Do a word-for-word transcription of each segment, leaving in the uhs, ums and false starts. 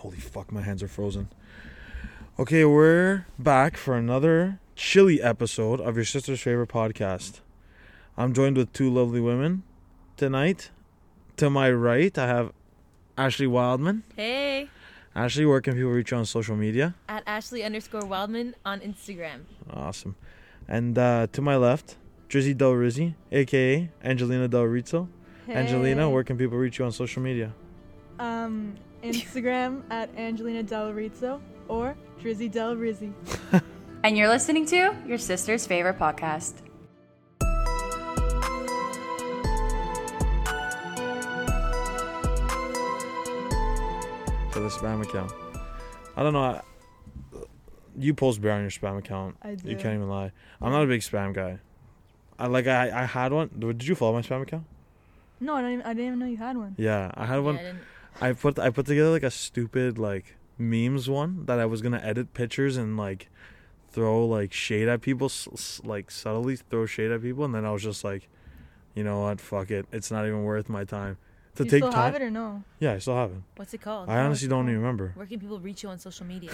Holy fuck, my hands are frozen. Okay, we're back for another chilly episode of your sister's favorite podcast. I'm joined with two lovely women tonight. To my right, I have Ashley Wildman. Hey. Ashley, where can people reach you on social media? At Ashley underscore Wildman on Instagram. Awesome. And uh, to my left, Drizzy Del Rizzo, a k a. Angelina Del Rizzo. Hey. Angelina, where can people reach you on social media? Um, Instagram at Angelina Del Rizzo or Drizzy Del Rizzo. And you're listening to your sister's favorite podcast. For the spam account. I don't know. I, you post beer on your spam account. I do. You can't even lie. I'm not a big spam guy. I like. I, I had one. Did you follow my spam account? No, I don't even, I didn't even know you had one. Yeah, I had one. Yeah, I, I put I put together like a stupid like memes one that I was gonna edit pictures and like throw like shade at people, like subtly throw shade at people, and then I was just like, you know what, fuck it, it's not even worth my time to you take still time. Have it or no? Yeah, I still have it. What's it called? I no, honestly don't called? even remember. Where can people reach you on social media?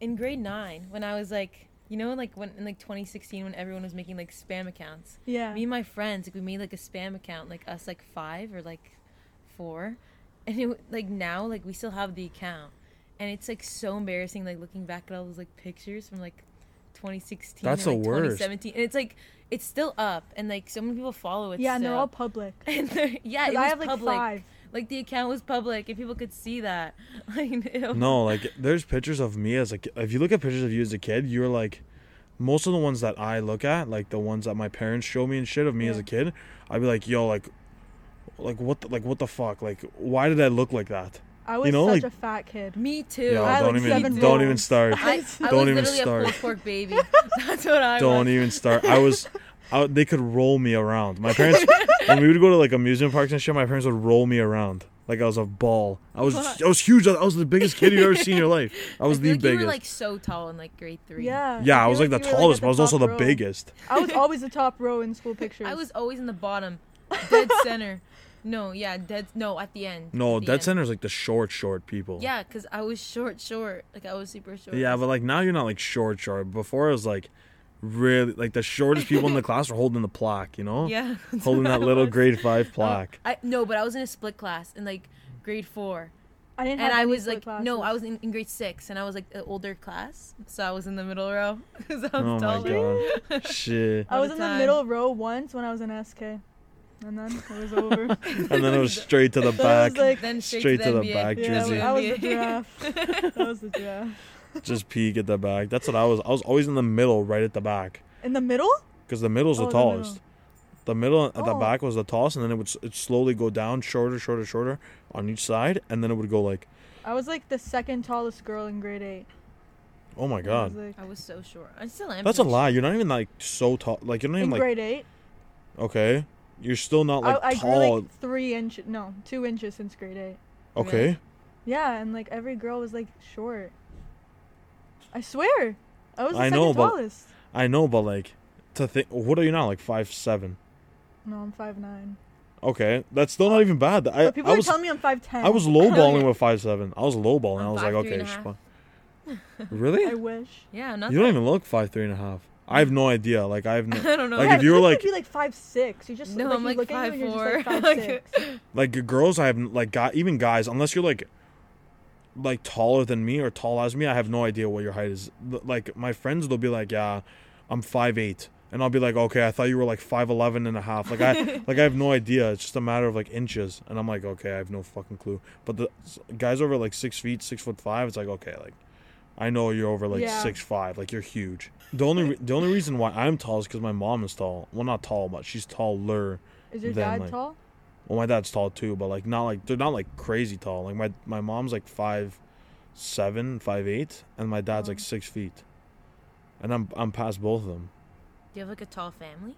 In grade nine, when I was like. You know, like when in like twenty sixteen, when everyone was making like spam accounts. Yeah. Me and my friends, like we made like a spam account, like us, like five or like four, and it like now, like we still have the account, and it's like so embarrassing, like looking back at all those like pictures from like twenty sixteen. That's and, like, the worst. twenty seventeen, and it's like it's still up, and like so many people follow it. Yeah, still. And they're all public. And they're, yeah, it was I have public. Like five. Like, the account was public, and people could see that. Like, no. no, like, there's pictures of me as, like, if you look at pictures of you as a kid, you're, like, most of the ones that I look at, like, the ones that my parents show me and shit of me yeah. as a kid, I'd be like, yo, like, like, what the, like, what the fuck? Like, why did I look like that? I was you know, such like, a fat kid. Me too. Yo, I don't like even, seven don't rolls. even start. I, I don't was even start. A pulled pork baby. That's what I don't was. Don't even start. I was... I, they could roll me around. My parents, when we would go to like amusement parks and shit, my parents would roll me around like I was a ball. I was, I was huge. I was the biggest kid you've ever seen in your life. I was I feel the like biggest. You were like so tall in like grade three. Yeah. Yeah, I, I was like, like the tallest, like, but I was also row. the biggest. I was always the top row in school pictures. I was always in the bottom, dead center. No, yeah, dead. No, at the end. No, dead center is like the short, short people. Yeah, because I was short, short. Like I was super short. Yeah, but like now you're not like short, short. Before it was like. Really, like the shortest people in the class were holding the plaque, you know? Yeah. Holding that little grade five plaque. I, no, but I was in a split class in like grade four. I didn't have and I was like, classes. No, I was in, in grade six and I was like an older class. So I was in the middle row. Because I was taller. Oh my God. Shit. I was in the middle row once when I was in S K. And then it was over. And then it was straight to the back. Like, then straight to the, the back, Drizzy. Yeah, that was the giraffe. That was the giraffe. Just peek at the back. That's what I was. I was always in the middle, right at the back. In the middle? Because the middle's oh, the tallest. The middle, the middle oh. at the back was the tallest, and then it would it slowly go down, shorter, shorter, shorter on each side, and then it would go like. I was like the second tallest girl in grade eight. Oh my God! I was, like, I was so short. I still am. That's a lie. You're not even like so tall. Like you're not even in like. Grade eight. Okay, you're still not like I, I tall. I grew like three inches. No, two inches since grade eight. Okay. Really? Yeah, and like every girl was like short. I swear, I was the I second know, tallest. But, I know, but like, to think, what are you now? Like five seven? No, I'm five nine. Okay, that's still not even bad. I, but people I was, are telling me I'm five ten. I was lowballing with five seven. I was lowballing. I'm I was five, like, okay, sh- really? I wish. Yeah, nothing. You don't even look five three and a half. I have no idea. Like I have no. I don't know. Like yeah, if you were like, be like five six. You just no, like, I'm like, like five four. Like, five, six. Like girls, I have like guy, even guys, unless you're like. Like taller than me or tall as me, I have no idea what your height is. Like my friends, they'll be like, yeah, I'm five eight, and I'll be like, okay, I thought you were like five eleven and a half. Like I like I have no idea. It's just a matter of like inches, and I'm like, okay, I have no fucking clue. But the guys over like six feet, six foot five, it's like, okay, like I know you're over like yeah. six five, like you're huge. The only re- the only reason why I'm tall is because my mom is tall. Well, not tall, but she's taller. Is your than, dad like, tall? Well, my dad's tall too, but like not like they're not like crazy tall. Like my, my mom's like five seven, five eight, and my dad's oh. like six feet. And I'm I'm past both of them. Do you have like a tall family?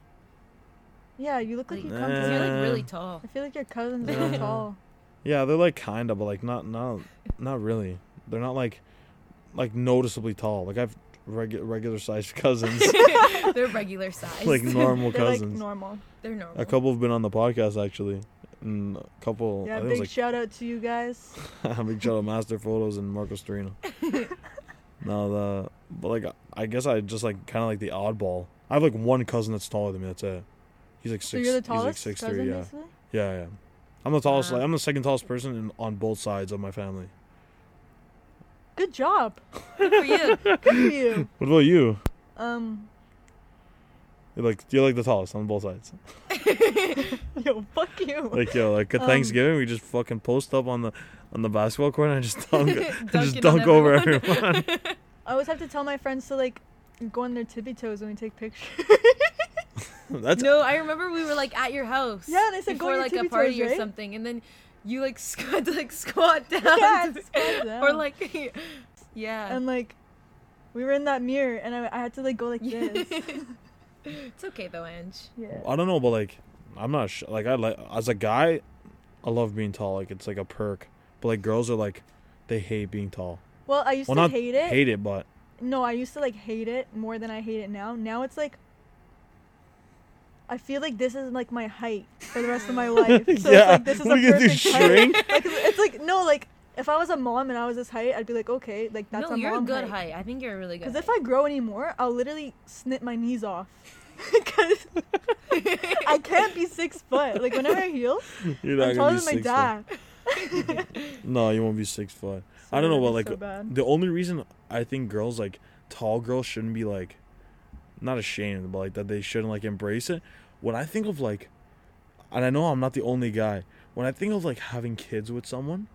Yeah, you look like, like you come nah. to you're like really tall. I feel like your cousins are nah. tall. Yeah, they're like kinda, but like not not not really. They're not like like noticeably tall. Like I've Regu- regular sized cousins. They're regular sized. Like normal they're cousins. Like normal. They're normal. A couple have been on the podcast actually. and a couple. Yeah, I think big it was like, shout out to you guys. Big shout out, Master Photos and Marco Storino. No, the but like I guess I just like kind of like the oddball. I have like one cousin that's taller than me. That's it. He's like six. So you're the tallest. He's like six three. Yeah. Yeah, yeah. I'm the tallest. Wow. Like I'm the second tallest person in, on both sides of my family. Good job. Good for you. Good for you. What about you? Um. You're like you're like the tallest on both sides. Yo, fuck you. Like yo, like at um, Thanksgiving we just fucking post up on the on the basketball court and I just dunk, I just dunk over everyone. everyone. I always have to tell my friends to like go on their tippy toes when we take pictures. That's no, I remember we were like at your house. Yeah, they said before, go like a party toes, right? Or something, and then you like squat like squat down. Yeah, squat down. Or like yeah. And like we were in that mirror, and I I had to like go like this. It's okay though, Ange. Yeah. I don't know, but like I'm not sh- like I like as a guy, I love being tall. Like it's like a perk. But like girls are like they hate being tall. Well, I used well, to not hate it. Hate it, but no, I used to like hate it more than I hate it now. Now it's like. I feel like this is like my height for the rest of my life. So yeah. It's like this is what a you perfect do, shrink? Height. Like, it's like no, like if I was a mom and I was this height, I'd be like, okay, like that's no, a mom height. No, you're a good height. height. I think you're a really good. Because if I grow anymore, I'll literally snip my knees off. Because I can't be six foot. Like whenever I heal, you're not I'm taller than my dad. No, you won't be six foot. So I don't know what like so the only reason I think girls like tall girls shouldn't be like not ashamed, but like that they shouldn't like embrace it. When I think of, like, and I know I'm not the only guy, when I think of, like, having kids with someone,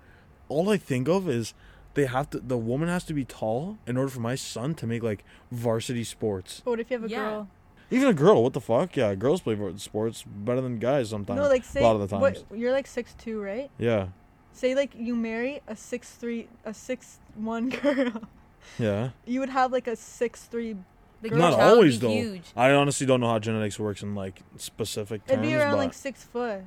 all I think of is they have to, the woman has to be tall in order for my son to make, like, varsity sports. But what if you have a yeah. girl? Even a girl, what the fuck? Yeah, girls play sports better than guys sometimes. No, like, say, a lot of the times. What, you're, like, six two, right? Yeah. Say, like, you marry a six three, a six one girl. Yeah. You would have, like, a six three The not always though. Huge. I honestly don't know how genetics works in like specific terms. It'd be around like six foot.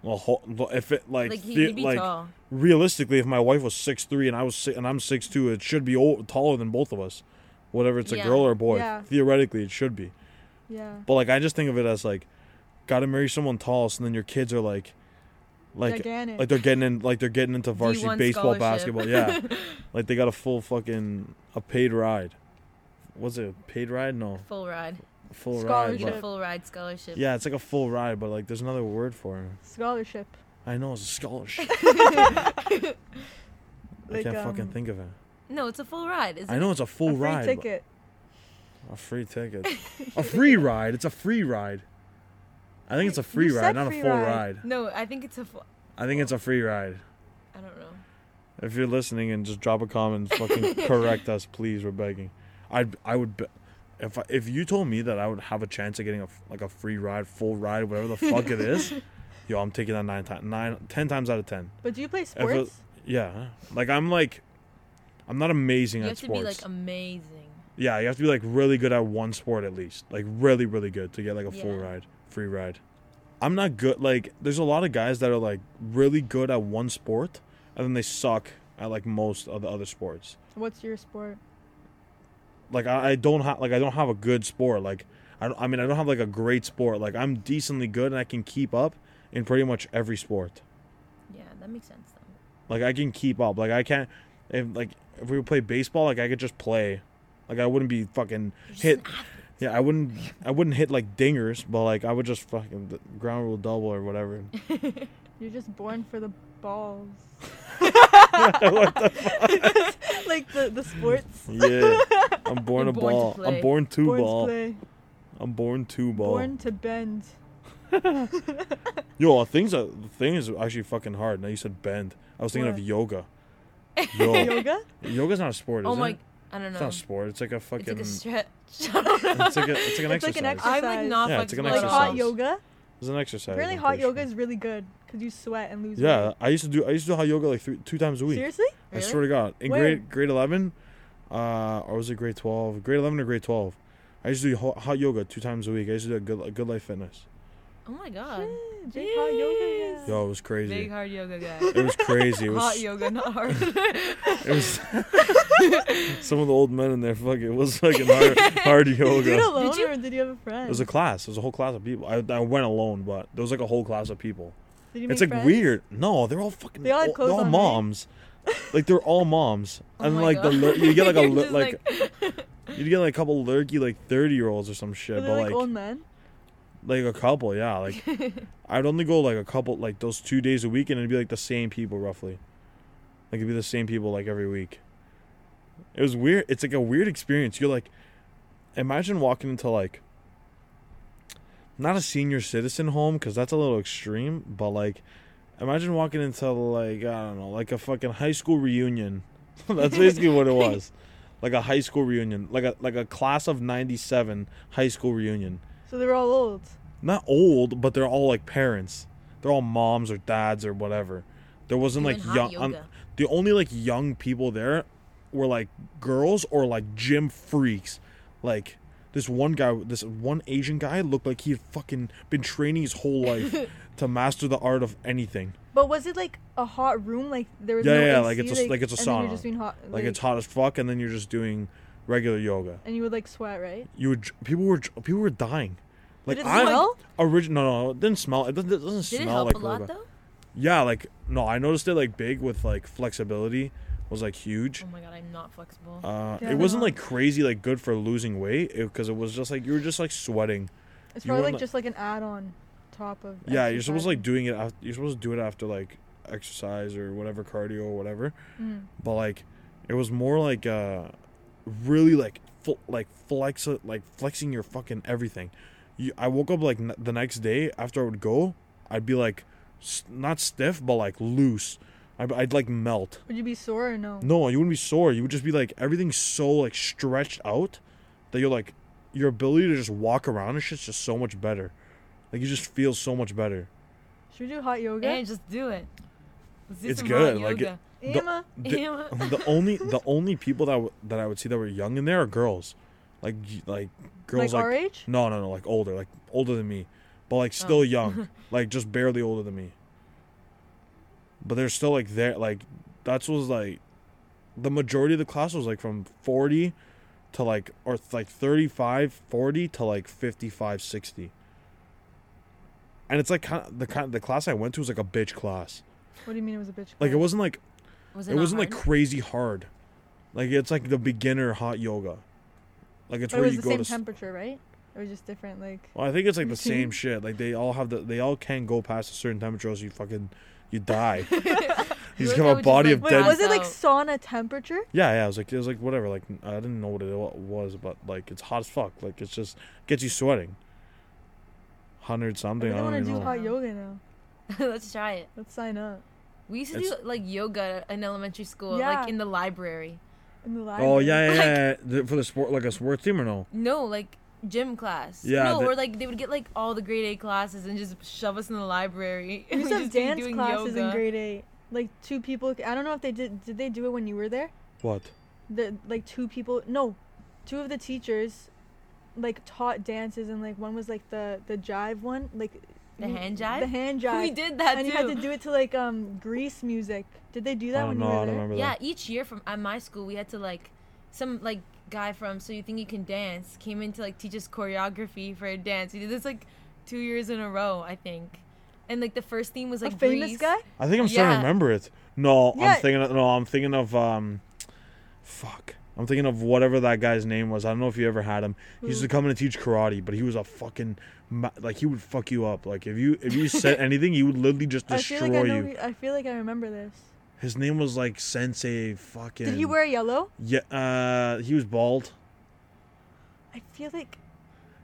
Well, if it like like, he'd the, be like tall. Realistically, if my wife was six three and I was six, and I'm six two, it should be old, taller than both of us, whether it's yeah. a girl or a boy. Yeah. Theoretically, it should be. Yeah. But like I just think of it as like, gotta marry someone tall, so then your kids are like, like gigantic. Like they're getting in like they're getting into varsity D one baseball, scholarship. Basketball. Yeah. Like they got a full fucking a paid ride. Was it a paid ride? No. Full ride. Full ride. Scholarship. Full ride scholarship. Yeah, it's like a full ride, but like there's another word for it. Scholarship. I know, it's a scholarship. I like, can't um, fucking think of it. No, it's a full ride. Isn't I know it's a full a free ride. Ticket. A free ticket. A free ride. It's a free ride. I think it's a free you ride, not free a full ride. ride. No, I think it's a full. I think oh. it's a free ride. I don't know. If you're listening and just drop a comment, and fucking correct us, please. We're begging. I'd, I would, be, if I, if you told me that I would have a chance of getting a like a free ride, full ride, whatever the fuck it is, yo, I'm taking that nine times, nine, ten times out of ten. But do you play sports? It, yeah, like I'm like, I'm not amazing you at sports. You have to be like amazing. Yeah, you have to be like really good at one sport at least, like really, really good to get like a yeah. full ride, free ride. I'm not good. Like, there's a lot of guys that are like really good at one sport, and then they suck at like most of the other sports. What's your sport? Like I, I don't have like I don't have a good sport. Like I, don't, I mean I don't have like a great sport. Like I'm decently good and I can keep up in pretty much every sport. Yeah, that makes sense though. Like I can keep up. Like I can't. If, like if we would play baseball, like I could just play. Like I wouldn't be fucking hit. Yeah, I wouldn't. I wouldn't hit like dingers, but like I would just fucking ground rule double or whatever. You're just born for the balls. Yeah, what the fuck? Like the, the sports. Yeah. I'm born You're a born ball. I'm born to born ball. To I'm born to ball. Born to bend. Yo, things are, the thing is actually fucking hard. Now you said bend. I was thinking what? of yoga. Yo. Yoga? Yoga's not a sport, is oh my, it? I don't know. It's not a sport. It's like a fucking... It's like a stretch. It's like, a, it's like an it's exercise. It's like an exercise. I would not yeah, fucking like exercise. Hot yoga? It's an exercise. Really hot yoga sure. is really good. Cause you sweat and lose yeah, weight. Yeah, I used to do I used to do hot yoga like three, two times a week. Seriously? I really? swear to God. In Where? grade grade eleven, uh, or was it grade twelve? Grade eleven or grade twelve? I used to do hot, hot yoga two times a week. I used to do a good a good life fitness. Oh my God! Shit, big Jeez. hot yoga. Guys. Yo, it was crazy. Big hard yoga guy. It was crazy. It was hot yoga, not hard. It was some of the old men in there. Fuck, it was like a hard, hard yoga. Did you do it alone did you? or did you have a friend? It was a class. It was a whole class of people. I I went alone, but there was like a whole class of people. Did you make It's like friends? Weird. No, they're all fucking. They all had clothes all, they're all on, moms. Right? Like they're all moms, oh and like God. the lur- you get like a lur- like, like you get like a couple lurky like thirty year olds or some shit. Are they but like, like old men. Like a couple, yeah. Like I'd only go like a couple, like those two days a week, and it'd be like the same people roughly. Like it'd be the same people like every week. It was weird. It's like a weird experience. You're like, imagine walking into like, not a senior citizen home because that's a little extreme, but like, imagine walking into like, I don't know, like a fucking high school reunion. That's basically what it was, like a high school reunion, like a like a class of ninety-seven high school reunion. So they're all old. Not old, but they're all like parents. They're all moms or dads or whatever. There wasn't Doing like young. Um, the only like young people there were like girls or like gym freaks. Like this one guy, this one Asian guy looked like he had fucking been training his whole life to master the art of anything. But was it like a hot room? Like there was yeah, no yeah, yeah, like it's a, like, like it's a sauna. You're just doing hot, like, like it's hot as fuck, and then you're just doing regular yoga. And you would like sweat, right? You would. People were people were dying. Like did it I, smell? Original? No, no, it didn't smell. It doesn't. It doesn't did smell it help like a lot yoga. Though? Yeah, like no, I noticed it like big with like flexibility. Was like huge. Oh my God, I'm not flexible. Uh, yeah, it wasn't like crazy, like good for losing weight, because it, it was just like you were just like sweating. It's probably like just like an add-on, top of. Yeah, exercise. You're supposed to like doing it. After, you're supposed to do it after like exercise or whatever, cardio or whatever. Mm. But like, it was more like uh, really like fl- like flex like flexing your fucking everything. You, I woke up like n- the next day after I would go, I'd be like, s- not stiff but like loose. I'd, I'd like melt. Would you be sore or no? No, you wouldn't be sore. You would just be like, everything's so like stretched out that you're like, your ability to just walk around and shit's just so much better. Like you just feel so much better. Should we do hot yoga? Yeah, just do it. Let's do it's some good. Hot like yoga. It, Emma, the, Emma. The, the only the only people that w- that I would see that were young in there are girls, like like girls like, like our age. No, no, no, like older, like older than me, but like still oh. young, like just barely older than me. But they're still, like, there. Like, that was, like, the majority of the class was, like, from forty to, like, or, like, thirty-five, forty to, like, fifty-five, sixty. And it's, like, kind of the kind of, the class I went to was, like, a bitch class. What do you mean it was a bitch class? Like, it wasn't, like, was it, it wasn't, hard? Like, crazy hard. Like, it's, like, the beginner hot yoga. Like, it's but where it was you the go same to... same temperature, right? Or just different, like... Well, I think it's, like, the same shit. Like, they all have the... They all can go past a certain temperature or so you fucking... You die. He's got a body like, of dead. Wait, was it like sauna temperature? Yeah, yeah. It was like it was like whatever. Like I didn't know what it was, but like it's hot as fuck. Like it's just gets you sweating. Hundred something. I, I don't want to do know. hot yoga now. Let's try it. Let's sign up. We used to it's, do like yoga in elementary school, yeah. like in the library. In the library. Oh yeah, yeah, yeah. yeah. Like, for the sport, like a sports team or no? No, like gym class. Yeah. No, they, or like they would get like all the grade eight classes and just shove us in the library. We used to have dance doing classes yoga. In grade eight. Like two people. I don't know if they did. Did they do it when you were there? What? The like two people. No, two of the teachers, like taught dances and like one was like the the jive one, like the you, hand jive. The hand jive. We did that. And too. You had to do it to like um Grease music. Did they do that I don't when know, you were I don't there? Remember yeah, that. Each year from at my school we had to like some like. Guy from So You Think You Can Dance came in to like teach us choreography for a dance. We did this like two years in a row, I think. And like the first theme was like a famous Grease. Guy? I think I'm starting yeah. to remember it. No, yeah. I'm thinking of, no, I'm thinking of um fuck. I'm thinking of whatever that guy's name was. I don't know if you ever had him. He used to come in and teach karate, but he was a fucking ma- like he would fuck you up. Like if you if you said anything, he would literally just destroy I feel like I know, you. I feel like I remember this. His name was like Sensei fucking... Did he wear yellow? Yeah, uh, he was bald. I feel like...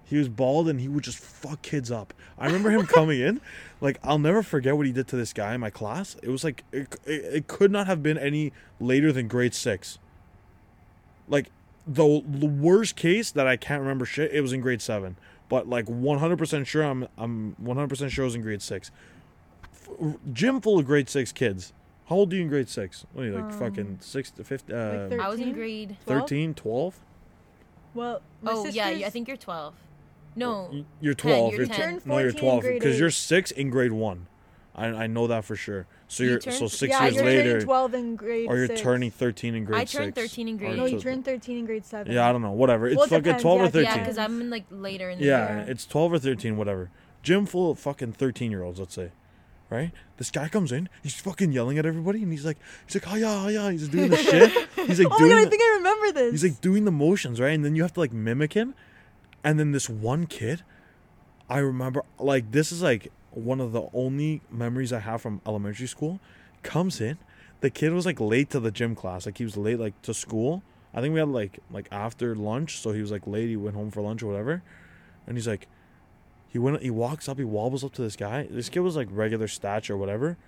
He was bald and he would just fuck kids up. I remember him coming in. Like, I'll never forget what he did to this guy in my class. It was like... It, it, it could not have been any later than grade six. Like, the, the worst case that I can't remember shit, it was in grade seven. But like one hundred percent sure, I'm, I'm one hundred percent sure it was in grade six. F- gym full of grade six kids. How old are you in grade six? What are you, like, um, fucking six to fifteen? Uh, like I was in grade... twelve? thirteen, twelve? Well, my Oh, yeah, I think you're twelve. No. You're twelve. ten, you're, you're ten. T- no, you're twelve. Because you're six in grade one. I I know that for sure. So you're, you so six yeah, years later... Yeah, you're turning twelve in grade six. Or you're six. Turning thirteen in grade six. I turned six. thirteen in grade... No, you turned thirteen in grade seven. Yeah, I don't know. Whatever. It's well, fucking depends. twelve yeah, or thirteen. Yeah, because I'm, in like, later in the yeah, year. Yeah, it's twelve or thirteen, whatever. Gym full of fucking thirteen-year-olds, let's say. right? This guy comes in, he's fucking yelling at everybody, and he's like, he's like, hiya, hiya, he's doing the shit. He's like, oh doing my god, the, I think I remember this. He's like doing the motions, right? And then you have to like mimic him. And then this one kid, I remember, like, this is like one of the only memories I have from elementary school, comes in. The kid was like late to the gym class, like he was late like to school. I think we had like like after lunch, so he was like late. He went home for lunch or whatever, and he's like, he went, he walks up, he wobbles up to this guy. This kid was like regular stature or whatever,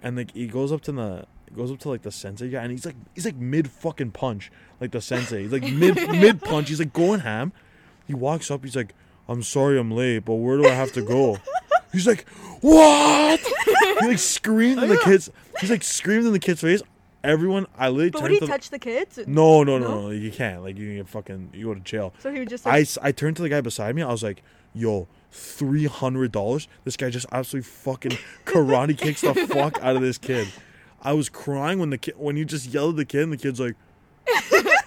and like he goes up to the goes up to like the sensei guy, and he's like he's like mid fucking punch, like the sensei. He's like mid mid punch. He's like going ham. He walks up, he's like, I'm sorry I'm late, but where do I have to go? He's like, what? He like screamed in the kids. He's like screamed in the kid's face. Everyone, I literally. But would he to touch the kids? No, no, no, no, no. You can't. Like you can get fucking. You go to jail. So he would just. Like, I I turned to the guy beside me. I was like, yo, three hundred dollars. This guy just absolutely fucking karate kicks the fuck out of this kid. I was crying when the kid when you just yelled at the kid, and the kid's like,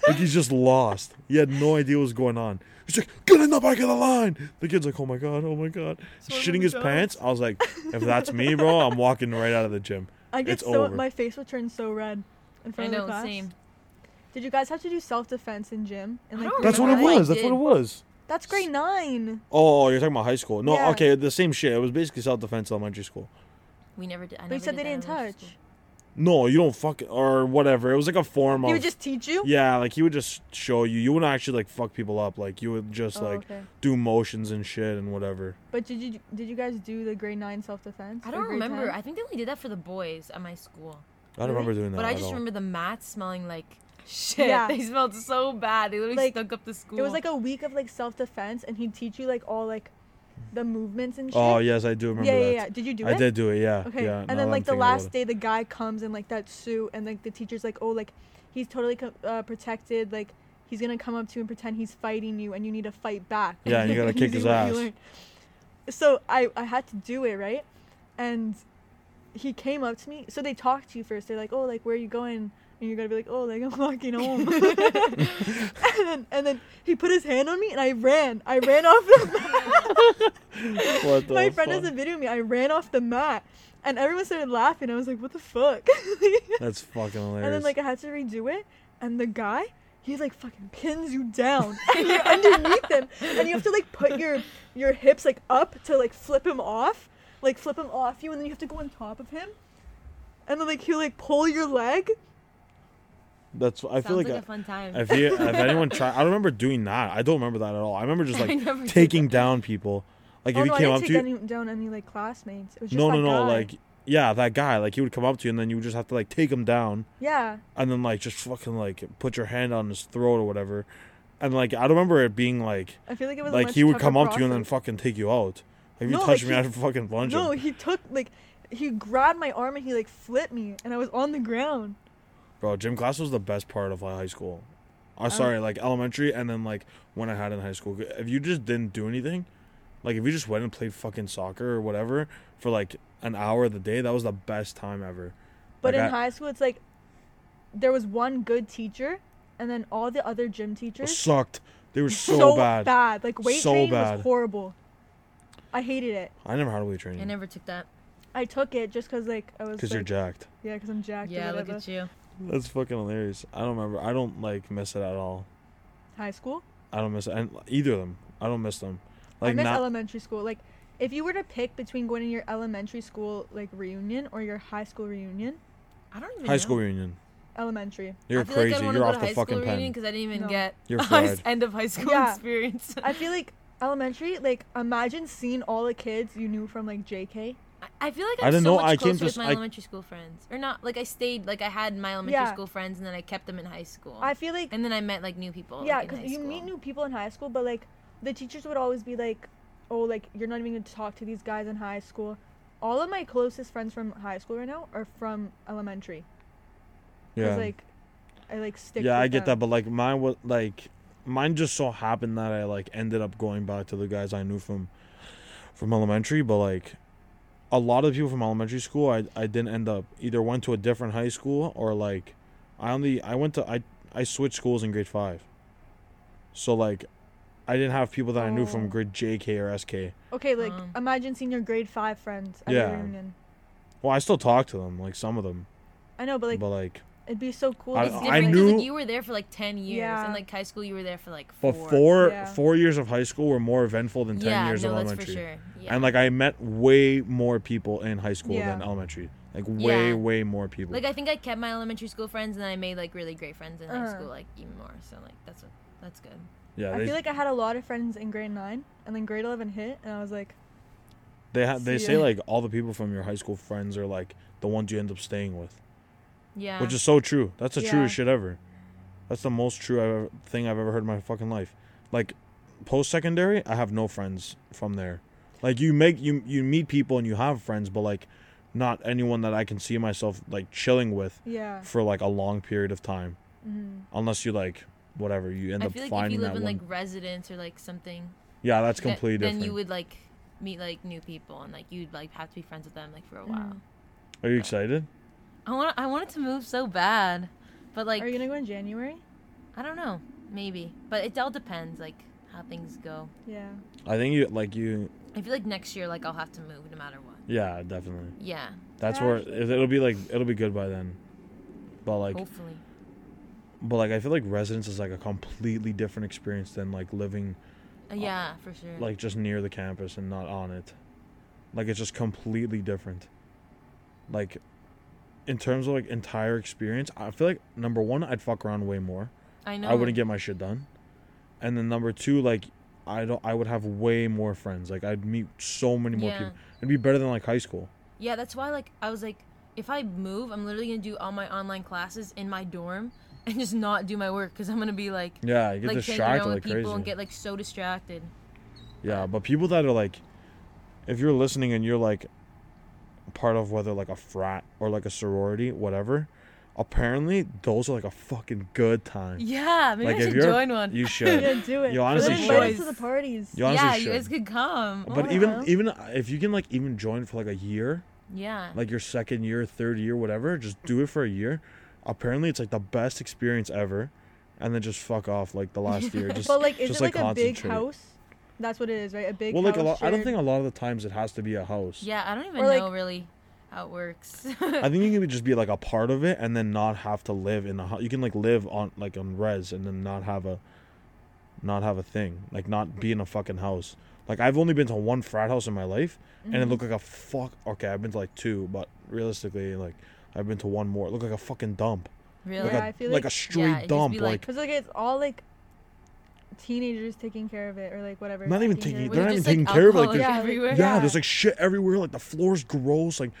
like he's just lost. He had no idea what was going on. He's like, get in the back of the line. The kid's like, oh my god, oh my god, so shitting his pants. I was like, if that's me, bro, I'm walking right out of the gym. I get it's so over. My face would turn so red in front I know, of the class. Same. Did you guys have to do self defense in gym? And like, that's what it was. I that's did. what it was. That's grade nine. Oh, you're talking about high school? No, yeah. Okay, the same shit. It was basically self defense in elementary school. We never did. I never they said did they didn't touch. School. No, you don't fuck or whatever. It was like a form of. He would just teach you? Yeah, like he would just show you. You wouldn't actually like fuck people up. Like you would just oh, like okay. do motions and shit and whatever. But did you did you guys do the grade nine self defense? I don't remember. ten? I think they only did that for the boys at my school. I don't really? remember doing that. But I just all. remember the mats smelling like shit. Yeah. They smelled so bad. They literally like, stunk up the school. It was like a week of like self defense, and he'd teach you like all like. The movements and shit. Oh yes, I do remember yeah, that. Yeah, yeah. Did you do I it? I did do it. Yeah. Okay. Yeah, and then like the last day, the guy comes in like that suit, and like the teacher's like, oh, like he's totally co- uh, protected. Like he's gonna come up to you and pretend he's fighting you, and you need to fight back. Yeah, and you gotta kick his ass. So I I had to do it right, and he came up to me. So they talk to you first. They're like, oh, like where are you going? And you're gonna be like, oh, like I'm walking home. and then and then he put his hand on me, and I ran. I ran off the mat. What the My friend fuck? has a video of me. I ran off the mat, and everyone started laughing. I was like, what the fuck? That's fucking hilarious. And then like I had to redo it, and the guy, he like fucking pins you down, and you're underneath him, and you have to like put your your hips like up to like flip him off, like flip him off you, and then you have to go on top of him, and then like he'll like pull your leg. That's I Sounds feel like, like a, a fun time. If, you, if anyone try, I don't remember doing that. I don't remember that at all. I remember just like taking down people. Like oh, if no, he came I didn't up take to you, any, down any like classmates. It was just no, that no, no, no. Like yeah, that guy. Like he would come up to you, and then you would just have to like take him down. Yeah. And then like just fucking like put your hand on his throat or whatever, and like I remember it being like I feel like it was like he would come up process. to you and then fucking take you out. Like if no, you touched like me, I'd fucking lunge him. No, he took like he grabbed my arm and he like flipped me, and I was on the ground. Bro, gym class was the best part of high school. I'm oh, sorry, like elementary, and then like when I had in high school. If you just didn't do anything, like if you just went and played fucking soccer or whatever for like an hour of the day, that was the best time ever. But like in I, high school, it's like there was one good teacher, and then all the other gym teachers sucked. They were so, so bad. bad. Like weight so training bad. was horrible. I hated it. I never had weight training. I never took that. I took it just because like I was. Because like, you're jacked. Yeah, because I'm jacked. Yeah, look at you. That's fucking hilarious. I don't remember. I don't, like, miss it at all. High school? I don't miss it. And either of them. I don't miss them. Like I miss not- elementary school. Like, if you were to pick between going to your elementary school, like, reunion or your high school reunion. I don't even High know. school reunion. Elementary. You're I feel crazy. Like I'd You're off the fucking pen. I feel reunion because I didn't even no. get the end of high school yeah. experience. I feel like elementary, like, imagine seeing all the kids you knew from, like, J K. I feel like I'm I so know. much I closer with my I elementary school friends. Or not, like I stayed, like I had my elementary yeah. school friends, and then I kept them in high school. I feel like... And then I met, like, new people. Yeah, because like, you school. meet new people in high school, but, like, the teachers would always be like, oh, like, you're not even going to talk to these guys in high school. All of my closest friends from high school right now are from elementary. Yeah. like, I, like, stick Yeah, I get them. that, but, like, mine was, like, mine just so happened that I, like, ended up going back to the guys I knew from, from elementary, but, like... A lot of people from elementary school, I I didn't end up either went to a different high school or like, I only I went to I I switched schools in grade five. So like, I didn't have people that oh. I knew from grade J K or S K. Okay, like um. imagine seeing your grade five friends at yeah. your reunion. Well, I still talk to them, like some of them. I know, but like, but like it'd be so cool. I, it's different I knew, like, you were there for like ten years, yeah. and like high school you were there for like four. But four yeah. four years of high school were more eventful than ten yeah, years no, of elementary. That's for sure. Yeah. And like I met way more people in high school yeah. than elementary. Like way, yeah. way more people. Like I think I kept my elementary school friends, and I made like really great friends in uh-huh. high school, like even more. So like that's what, that's good. Yeah, I they, feel like I had a lot of friends in grade nine, and then grade eleven hit, and I was like. They ha- they say, like, all the people from your high school friends are, like, the ones you end up staying with. Yeah. Which is so true. That's the yeah. truest shit ever. That's the most true I've ever, thing I've ever heard in my fucking life. Like, post-secondary, I have no friends from there. Like, you make you you meet people and you have friends, but, like, not anyone that I can see myself, like, chilling with yeah. for, like, a long period of time. Mm-hmm. Unless you, like, whatever, you end I up finding that one. I feel like if you live in, one. like, residence or, like, something. Yeah, that's completely that, different. Then you would, like... meet like new people and like you'd like have to be friends with them like for a while. Are you so. excited? I want I wanted to move so bad, but like. Are you gonna go in January? I don't know, maybe, but it all depends like how things go. Yeah. I think you like you. I feel like next year like I'll have to move no matter what. Yeah, definitely. Yeah. That's yeah. where it'll be like it'll be good by then, but like. Hopefully. But like I feel like residence is like a completely different experience than like living. Yeah, for sure. Like, just near the campus and not on it. Like, it's just completely different. Like, in terms of, like, entire experience, I feel like, number one, I'd fuck around way more. I know. I wouldn't get my shit done. And then number two, like, I don't. I would have way more friends. Like, I'd meet so many more yeah. people. It'd be better than, like, high school. Yeah, that's why, like, I was like, if I move, I'm literally going to do all my online classes in my dorm. And just not do my work because I'm gonna be like yeah, you get like, distracted like people crazy. And get like so distracted. Yeah, but people that are like, if you're listening and you're like, part of whether like a frat or like a sorority, whatever, apparently those are like a fucking good time. Yeah, maybe like, I should join one. You should. Yeah, do it. You honestly should. Invite us to the parties. You honestly yeah, should. You guys could come. But oh, even wow. even if you can like even join for like a year. Yeah. Like your second year, third year, whatever, just do it for a year. Apparently, it's, like, the best experience ever. And then just fuck off, like, the last year. Just, but, like, is just, it, like, like a big house? That's what it is, right? A big well, house? Well, like, a lo- I don't think a lot of the times it has to be a house. Yeah, I don't even or, know, like, really, how it works. I think you can just be, like, a part of it and then not have to live in the house. You can, like, live on, like, on res and then not have a, not have a thing. Like, not be in a fucking house. Like, I've only been to one frat house in my life. Mm-hmm. And it looked like a fuck... Okay, I've been to, like, two. But realistically, like... I've been to one more. It looked like a fucking dump. Really? Like, yeah, a, I feel like, like a straight yeah, dump. Like, because like, like it's all like teenagers taking care of it or like whatever. Not even taking. They're not even taking care of it. Like yeah, everywhere. Yeah, yeah, there's like shit everywhere. Like the floor's gross. Like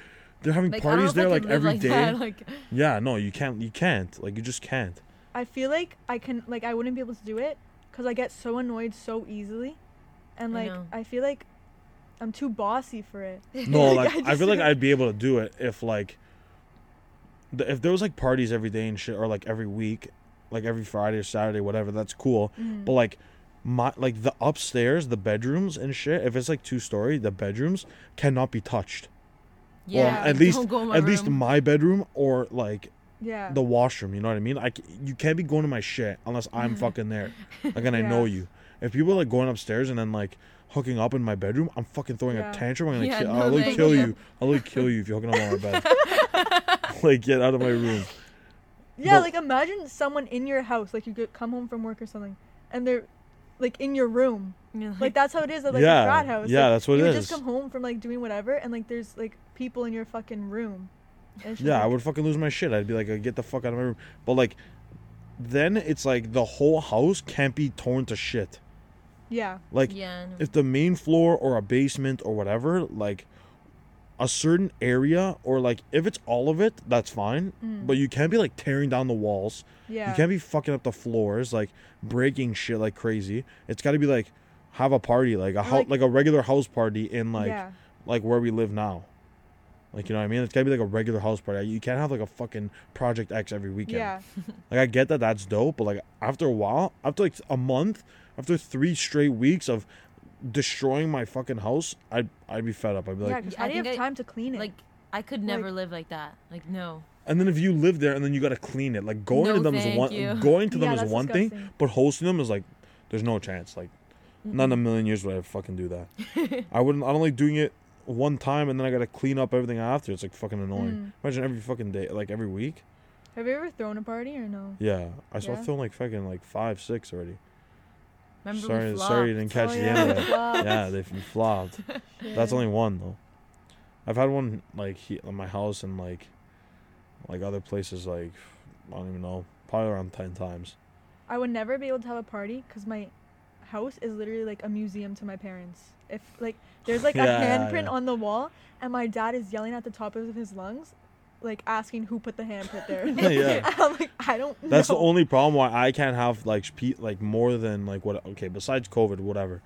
they're having like, parties there like every like day. That, like... Yeah, no, you can't. You can't. Like you just can't. I feel like I can. Like I wouldn't be able to do it because I get so annoyed so easily, and like I, I feel like I'm too bossy for it. No, like, like I, I feel like I'd be able to do it if like. If there was, like, parties every day and shit, or, like, every week, like, every Friday or Saturday, whatever, that's cool. Mm. But, like, my like the upstairs, the bedrooms and shit, if it's, like, two-story, the bedrooms cannot be touched. Yeah. Or at least, don't go in my at room. least my bedroom or, like, yeah. the washroom, you know what I mean? I, you can't be going to my shit unless I'm fucking there. Like, and yeah. I know you. If people are, like, going upstairs and then, like, hooking up in my bedroom, I'm fucking throwing yeah. a tantrum. I'm gonna yeah, ki- no I'll really kill you. I'll really kill you if you're hooking up on my bed. Like, get out of my room. Yeah, but, like, imagine someone in your house. Like, you could come home from work or something, and they're, like, in your room. You're like, like, that's how it is at, like, yeah, a frat house. Yeah, like, that's what it is. You just come home from, like, doing whatever, and, like, there's, like, people in your fucking room. Yeah, like, I would fucking lose my shit. I'd be like, get the fuck out of my room. But, like, then it's, like, the whole house can't be torn to shit. Yeah. Like, yeah, if the main floor or a basement or whatever, like... a certain area, or like if it's all of it, that's fine. Mm. But you can't be like tearing down the walls. Yeah. You can't be fucking up the floors, like breaking shit like crazy. It's got to be like have a party, like a ho- like, like a regular house party in like yeah. like where we live now. Like, you know what I mean? It's got to be like a regular house party. You can't have like a fucking Project X every weekend. Yeah. Like I get that that's dope, but like after a while, after like a month, after three straight weeks of destroying my fucking house, I'd, I'd be fed up. I'd be like, yeah, I, I didn't have I, time to clean it. Like, I could never like, live like that. Like, no. And then if you live there and then you got to clean it, like, going no, to them is one you. going to them yeah, is one disgusting. thing, but hosting them is like, there's no chance. Like, mm-hmm. not in a million years would I fucking do that. I wouldn't, I don't like doing it one time and then I gotta clean up everything after. It's like fucking annoying. Mm. Imagine every fucking day, like every week. Have you ever thrown a party or no? Yeah, I saw yeah. thrown like fucking like five, six already. Remember sorry, sorry, you didn't catch oh, the yeah. end of that. Yeah, they flopped. Yeah. That's only one though. I've had one like he, at my house and like, like other places like I don't even know, probably around ten times. I would never be able to have a party because my house is literally like a museum to my parents. If like there's like yeah, a handprint yeah. on the wall and my dad is yelling at the top of his lungs, like asking who put the handprint there. yeah. I'm like, I don't know. That's the only problem why I can't have like pe- like more than like what okay, besides COVID, whatever.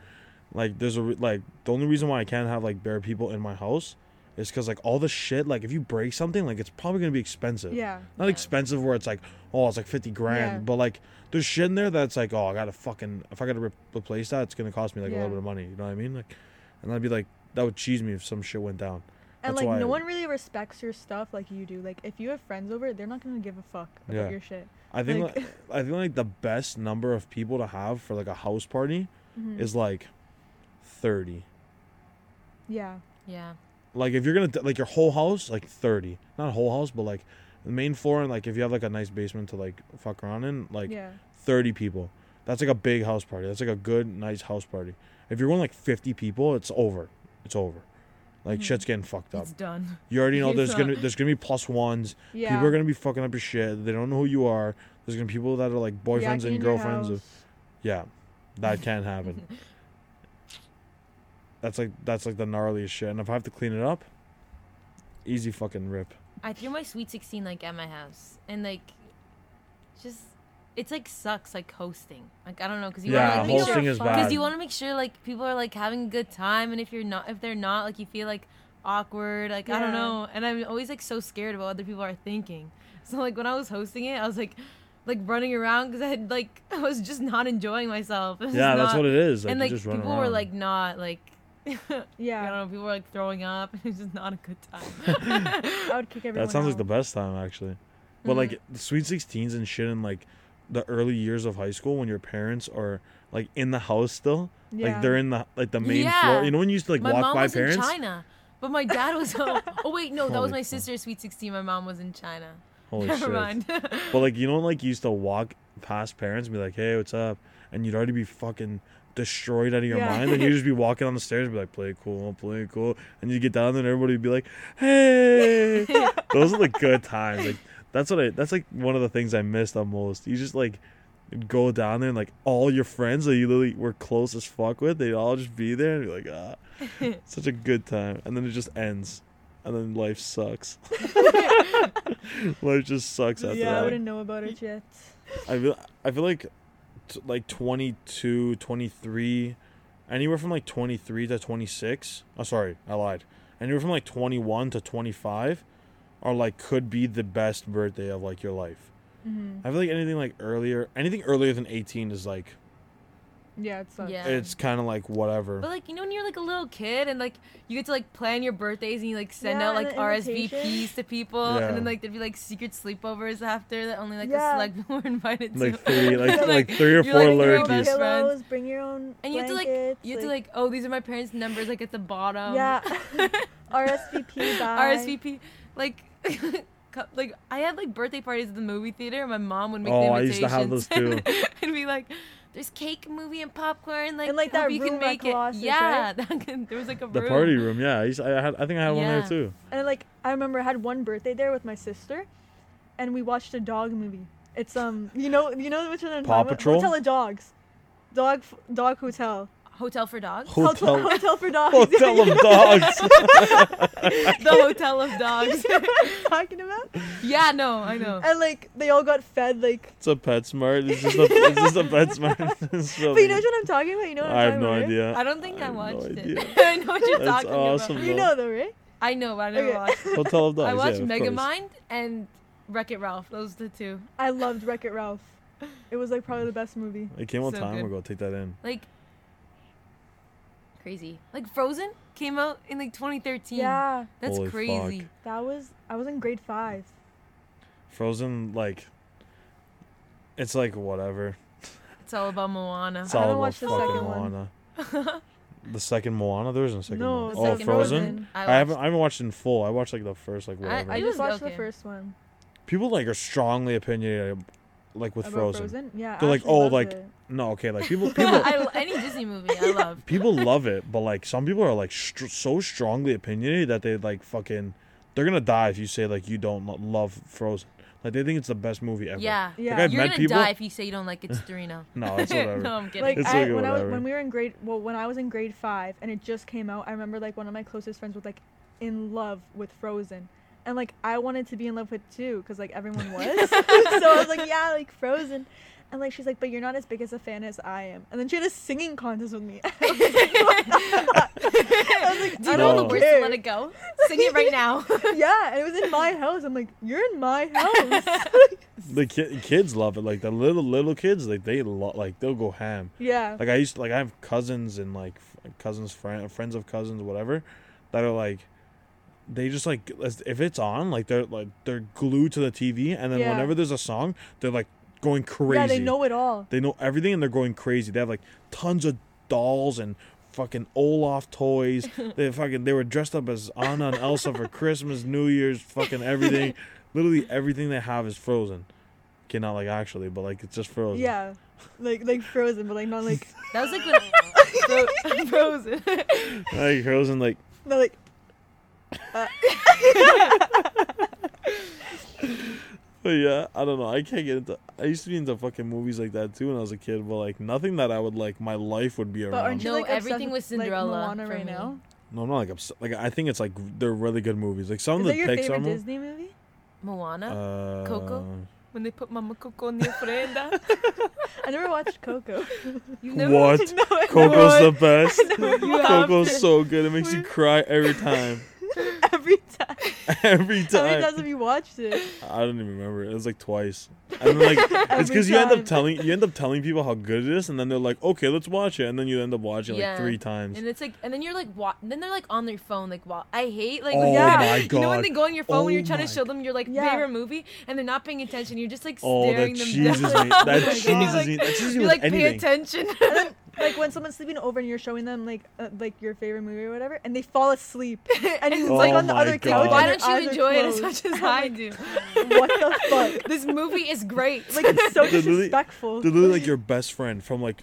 Like there's a re- like the only reason why I can't have like bare people in my house is because like all the shit, like if you break something, like it's probably gonna be expensive. Yeah. Not yeah. expensive where it's like, oh, it's like fifty grand, yeah. but like there's shit in there that's like, oh, I gotta fucking if I gotta re- replace that, it's gonna cost me like yeah. a little bit of money. You know what I mean? Like, and I'd be like, that would cheese me if some shit went down. And that's like no I, one really respects your stuff like you do. Like if you have friends over, they're not gonna give a fuck about yeah. your shit. I think like, like, I think like the best number of people to have for like a house party mm-hmm. is like thirty. Yeah. Yeah. Like if you're gonna like your whole house, like thirty, not whole house, but like the main floor, and like if you have like a nice basement to like fuck around in, like yeah. thirty people. That's like a big house party. That's like a good, nice house party. If you're going like fifty people, it's over. It's over. Like mm-hmm. shit's getting fucked up. It's done. You already know there's gonna there's gonna be plus ones. Yeah. People are gonna be fucking up your shit. They don't know who you are. There's gonna be people that are like boyfriends yeah, and girlfriends. Of, yeah, that can't happen. That's like that's like the gnarliest shit. And if I have to clean it up, easy fucking rip. I threw my sweet sixteen like at my house, and like, just it's like sucks like hosting. Like I don't know because you yeah wanna, like, hosting sure is bad because you want to make sure like people are like having a good time, and if you're not if they're not like you feel like awkward like yeah. I don't know. And I'm always like so scared of what other people are thinking. So like when I was hosting it, I was like. Like running around because I had like I was just not enjoying myself. Yeah, not, that's what it is. Like, and like just people around. Were like not like. yeah, I don't know. People were like throwing up. It's just not a good time. I would kick everyone. That sounds out. Like the best time actually, but mm-hmm. like the sweet sixteens and shit in like the early years of high school when your parents are like in the house still, yeah. like they're in the like the main yeah. floor. You know when you used to like my walk mom by was parents. In China, but my dad was. Oh, oh wait, no, that was my sister's sweet sixteen. My mom was in China. Holy Never shit. Mind. But like you know, like you used to walk past parents and be like, "Hey, what's up?" And you'd already be fucking. Destroyed out of your yeah. mind, and you'd just be walking on the stairs and be like, play it cool, play it cool. And you get down there and everybody would be like, hey. Those are the good times. Like that's what I that's like one of the things I missed the most. You just like go down there and like all your friends that you literally were close as fuck with, they'd all just be there and be like, ah, such a good time. And then it just ends. And then life sucks. Life just sucks after yeah, that. Yeah, I wouldn't know about it yet. I feel I feel like like twenty-two, twenty-three, anywhere from like twenty-three to twenty-six. Oh, sorry, I lied. Anywhere from like twenty-one to twenty-five are like could be the best birthday of like your life. Mm-hmm. I feel like anything like earlier, anything earlier than eighteen is like, yeah, it's yeah. it's kind of like whatever. But like you know when you're like a little kid and like you get to like plan your birthdays and you like send yeah, out like R S V Ps to people yeah. and then like there'd be like secret sleepovers after that only like yeah. a select people were invited like to. Three, like, like, like three or four like, lurkies. Pillows, bring your own. And blankets, you have to like you have like, to like oh these are my parents' numbers like at the bottom. Yeah. R S V P. Bye. R S V P. Like. Like I had like birthday parties at the movie theater. And my mom would make oh, the invitations. Oh, I used to have those too. And be like, "There's cake, movie, and popcorn." Like, and like that you room can make it. Colossus, yeah, right? There was like a the room. The party room. Yeah, I, used to, I had. I think I had yeah. one there too. And like I remember, I had one birthday there with my sister, and we watched a dog movie. It's um, you know, you know which one? Paw Patrol. Hotel of Dogs, dog, dog hotel. Hotel for dogs? Hotel, hotel, hotel for dogs. Hotel of dogs. The hotel of dogs. You know what I'm talking about? Yeah, no, I know. And like they all got fed like. It's a PetSmart. It's just a, it's just a PetSmart. So but you know what I'm talking about? You know what I'm I have no about, idea. Right? I don't think I, I watched no it. I know what you're That's talking awesome, about. Though. You know though, right? I know, but I never okay. watched it. Hotel of dogs. I watched yeah, Megamind and Wreck-It Ralph. Those are the two. I loved Wreck-It Ralph. It was like probably the best movie. It came on so time good. Ago. Take that in. Like. Crazy. Like Frozen came out in like twenty thirteen. Yeah. That's Holy crazy. Fuck. That was I was in grade five. Frozen like it's like whatever. It's all about Moana. It's all I haven't about watched the second Moana. One. The second Moana? There isn't a second no, one. Second oh, Frozen? Frozen. I, I haven't I haven't watched it in full. I watched, like, the first, like, whatever. I, I just watched okay. the first one. People, like, are strongly opinionated, like, with Frozen. Frozen. Yeah, They're I like, oh, like, it. no, okay, like, people... people I, any Disney movie, I love. People love it, but, like, some people are, like, str- so strongly opinionated that they, like, fucking... They're gonna die if you say, like, you don't lo- love Frozen. Like, they think it's the best movie ever. Yeah. yeah. Like, I've You're met gonna people... die if you say you don't like it, Storino. no, it's whatever. no, I'm kidding. Like, it's I, like when, I was, when we were in grade... Well, when I was in grade five and it just came out, I remember, like, one of my closest friends was, like, in love with Frozen. And, like, I wanted to be in love with it, too, because, like, everyone was. So I was like, yeah, like, Frozen. And, like, she's like, but you're not as big as a fan as I am. And then she had a singing contest with me. I was like, I was like, do you know the words to Let It Go? Sing it right now. Yeah, and it was in my house. I'm like, you're in my house. The ki- kids love it. Like, the little, little kids, like, they lo- like, they'll go ham. Yeah. Like, I used to, like, I have cousins and, like, f- cousins, fr- friends of cousins, whatever, that are, like, they just, like, if it's on, like, they're, like, they're glued to the T V. And then yeah. whenever there's a song, they're, like, going crazy. Yeah, they know it all. They know everything, and they're going crazy. They have, like, tons of dolls and fucking Olaf toys. They fucking they were dressed up as Anna and Elsa for Christmas, New Year's, fucking everything. Literally everything they have is Frozen. Okay, not like actually, but like it's just Frozen. Yeah, like like Frozen, but like not like that was like when... Frozen. Like Frozen, like no, like. Uh... But yeah, I don't know. I can't get into... I used to be into fucking movies like that, too, when I was a kid. But, like, nothing that I would, like... My life would be around. But aren't you, like, no, everything with Cinderella like, right me. now? No, I'm not, like, upset. Like, I think it's, like... They're really good movies. Like, some Is of the Pixar... Is that your favorite movies, Disney movie? Moana? Uh, Coco? When they put Mama Coco in the ofrenda? I never watched Coco. You never what? Watched, no, Coco's the best. Coco's it. so good. It makes you cry every time. Every time. Every time. How many times have you watched it? I don't even remember. It was like twice. And like it's because you end up telling you end up telling people how good it is, and then they're like, okay, let's watch it, and then you end up watching yeah. like three times. And it's like, and then you're like, wa- then they're like on their phone, like, wow, I hate like, oh yeah. my God. You know when they go on your phone oh when you're trying to show them your like yeah. favorite movie, and they're not paying attention. You're just like oh, staring them down. Oh, that cheeses me. That cheeses me. That cheeses me. You like anything. Pay attention. And then, like when someone's sleeping over and you're showing them like uh, like your favorite movie or whatever, and they fall asleep, and you oh like on the other couch. Why don't you enjoy it as much as I do? What the fuck? This movie is great. Like it's so disrespectful. They're literally like your best friend from like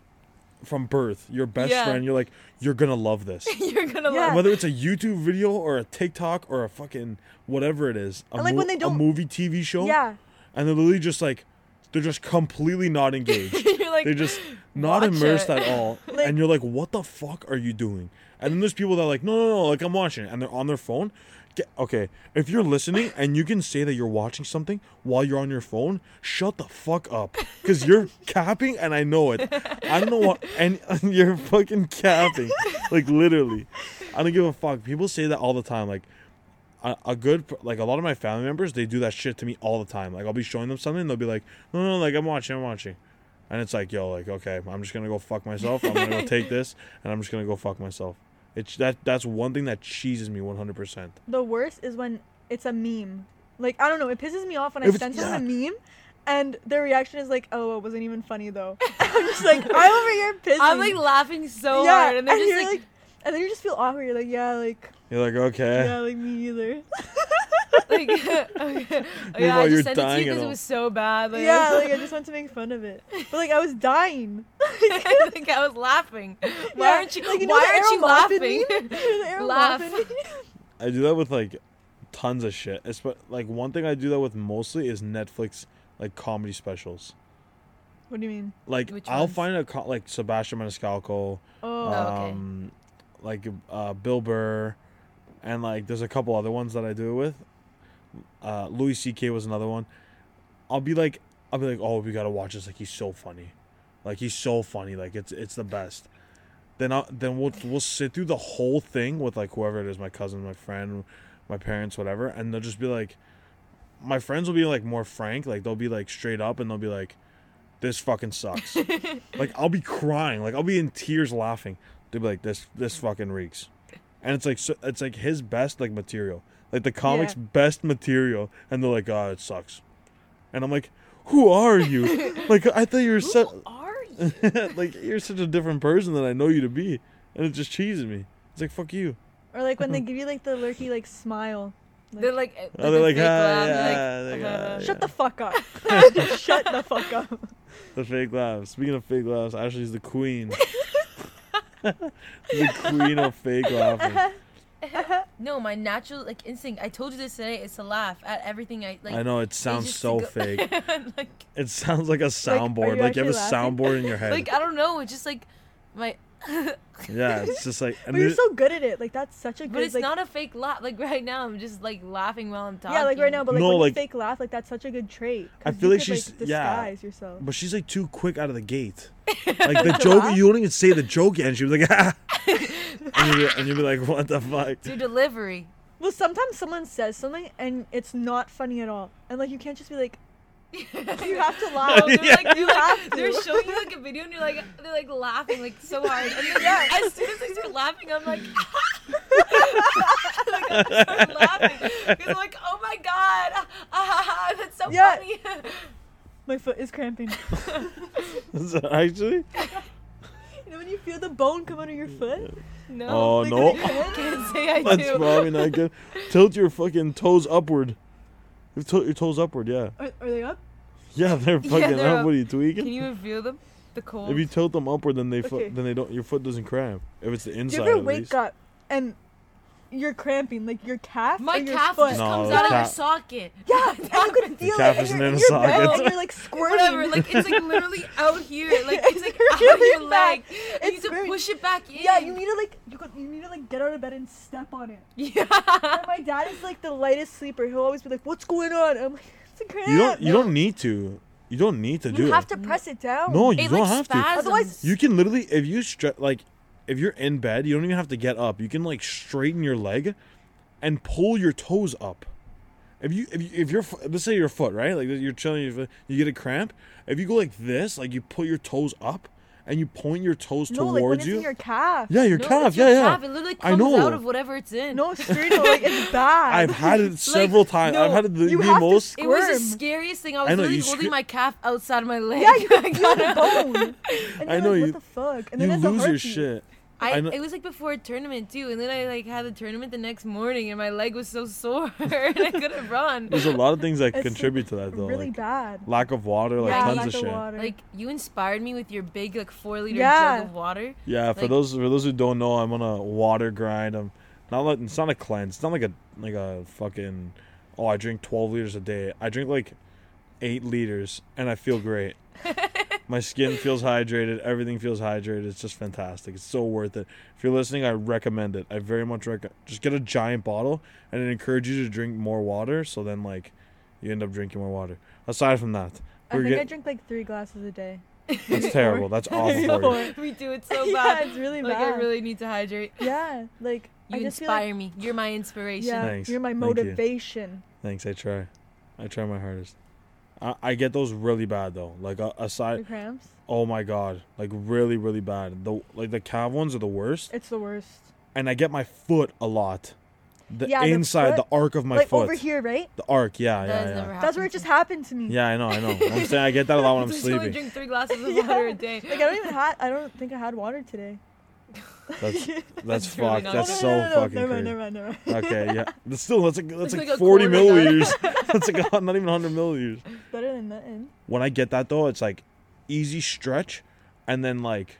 from birth. Your best yeah. friend. You're like you're gonna love this. You're gonna yeah. love. Whether it's a YouTube video or a TikTok or a fucking whatever it is, a, and like mo- when they don't, a movie, T V show. Yeah. And they're literally just like they're just completely not engaged. You're like, they're just not immersed it. at all. Like, and you're like, what the fuck are you doing? And then there's people that are like, no, no, no, like I'm watching it, and they're on their phone. Get, okay, if you're listening and you can say that you're watching something while you're on your phone, shut the fuck up, because you're capping, and I know it. I don't know what, and you're fucking capping, like literally. I don't give a fuck. People say that all the time, like. A, a good like a lot of my family members, they do that shit to me all the time. Like I'll be showing them something and they'll be like, no no like I'm watching I'm watching and it's like, yo, like, okay, I'm just gonna go fuck myself. I'm gonna go take this and I'm just gonna go fuck myself. It's that that's one thing that cheeses me one hundred percent. The worst is when it's a meme. Like I don't know, it pisses me off when I send someone yeah. a meme and their reaction is like, oh, it wasn't even funny though. I'm just like, I'm over here pissing. I'm like laughing so yeah, hard and they're and just like, like and then you just feel awkward. You're like, yeah, like... You're like, okay. Yeah, like, me either. Like, okay. okay yeah, I just sent it to you because it was so bad. Like, yeah, like, I just wanted to make fun of it. But, like, I was dying. I think I was laughing. Why yeah, aren't you, like, you why aren't you laughing? Laugh. I do that with, like, tons of shit. It's, like, one thing I do that with mostly is Netflix, like, comedy specials. What do you mean? Like, Which I'll ones? find a... Co- like, Sebastian Maniscalco. Oh, um, okay. Like uh, Bill Burr, and like there's a couple other ones that I do it with. Uh, Louis C K was another one. I'll be like, I'll be like, oh, we gotta watch this. Like he's so funny, like he's so funny. Like it's it's the best. Then I'll, then we'll we'll sit through the whole thing with like whoever it is, my cousin, my friend, my parents, whatever, and they'll just be like, my friends will be like more frank, like they'll be like straight up, and they'll be like, this fucking sucks. Like I'll be crying, like I'll be in tears laughing. They'd be like, this this fucking reeks. And it's like so, it's like his best like material. Like the comic's yeah. best material. And they're like, oh, it sucks. And I'm like, who are you? Like, I thought you were such... Who su- are you? Like, you're such a different person than I know you to be. and it just cheeses me. It's like, fuck you. Or like when they give you like the lurky like smile. Like, they're like, like, oh, they're like, ah, laugh, yeah, like, like uh, yeah. Shut the fuck up. Shut the fuck up. The fake laughs. Speaking of fake laughs, Ashley's the queen. The queen of fake laughing. No, my natural like instinct. I told you this today. It's to laugh at everything. I like. I know it sounds so fake. Like, it sounds like a soundboard. Like you, like you have laughing? A soundboard in your head. Like I don't know. It's just like my. Yeah, it's just like. But you're so good at it. Like that's such a good. But it's like, not a fake laugh. Like right now, I'm just like laughing while I'm talking. Yeah, like right now, but like no, when like, you fake laugh, like that's such a good trait. I feel like could, she's like, disguise yeah, yourself. But she's like too quick out of the gate. Like the joke, laugh? You don't even say the joke yet, and she was like, ah. And you'd, be, and you'd be like, what the fuck? Do delivery. Well, sometimes someone says something and it's not funny at all, and like you can't just be like. You have to laugh. They're yeah. like, you like, they're showing you like a video and you're like, they're like laughing like so hard. And then yeah, as soon as they start laughing, I'm like, like I start laughing. They're like, oh my god, ah, that's so yeah. funny. My foot is cramping. Is that actually? You know when you feel the bone come under your foot? No. Oh like, no! I can't say I that's do. That's probably not good. Tilt your fucking toes upward. You tilt your toes upward, yeah. Are, are they up? Yeah, they're fucking yeah, they're up. up. What are you tweaking? Can you even feel them? The cold. If you tilt them upward, then they okay. fo- then they don't. Your foot doesn't cramp. If it's the inside. Do you ever wake least. up and you're cramping like your calf? My or your calf foot? Just no, comes out calf. of the socket. Yeah, and you could feel calf it. Calf isn't in the socket. And you're like squirting. Whatever, like it's like literally out here. Like it's like out of your leg. It's you need to very, push it back in. Yeah, you need to like you, could, you need to like get out of bed and step on it. Yeah. And my dad is like the lightest sleeper. He'll always be like, "What's going on?" I'm like, "It's a cramp." You don't. You don't need to. You don't need to you do it. You have to press it down. No, you it, don't like, have spasms. to. Otherwise, you can literally if you stretch like. If you're in bed, you don't even have to get up. You can like straighten your leg, and pull your toes up. If you if you, if your let's say your foot right, like you're chilling, your foot, you get a cramp. If you go like this, like you put your toes up and you point your toes no, towards like when it's you. In your calf. Yeah, your no, calf. It's yeah, your yeah. Calf. It literally comes I know. out of whatever it's in. No, Storino, like it's bad. I've had it several like, times. No, I've had it the, the most. It was the scariest thing. I was I know, literally holding scr- my calf outside of my leg. Yeah, you got a bone. And I know like, you. What the fuck? And then you it's lose a your shit. I, I it was like before a tournament too, and then I like had the tournament the next morning, and my leg was so sore and I couldn't run. There's a lot of things that it's contribute to that though. Really like bad. Lack of water, like yeah, tons lack of, of shit. Water. Like you inspired me with your big like four liter yeah. jug of water. Yeah, like, for those for those who don't know, I'm on a water grind. I'm not like it's not a cleanse. It's not like a like a fucking oh I drink twelve liters a day. I drink like eight liters, and I feel great. My skin feels hydrated. Everything feels hydrated. It's just fantastic. It's so worth it. If you're listening, I recommend it. I very much recommend. Just get a giant bottle, and it encourages you to drink more water. So then, like, you end up drinking more water. Aside from that, I think get- I drink like three glasses a day. That's terrible. That's awful. For you. We do it so bad. Yeah, it's really like, bad. Like I really need to hydrate. Yeah, like you I inspire like- me. You're my inspiration. Yeah, thanks. You're my motivation. Thank you. Thanks. I try. I try my hardest. I get those really bad though. Like uh, aside, the cramps. Oh my god! Like really, really bad. The like the calf ones are the worst. It's the worst. And I get my foot a lot. The yeah, inside, the, the arc of my like foot. Like over here, right? The arc, yeah, that yeah, yeah. That's where it just happened to me. Yeah, I know, I know. I'm saying I get that a lot when I'm sleeping. I only drink three glasses of yeah. water a day. Like I don't even had. I don't think I had water today. That's that's, that's fucked. Really that's no, so no, no, no, fucking never, never, never. Okay, yeah. That's still that's like that's, that's like, like forty milliliters. That's like not even hundred milliliters. Better than nothing. When I get that though, it's like easy stretch, and then like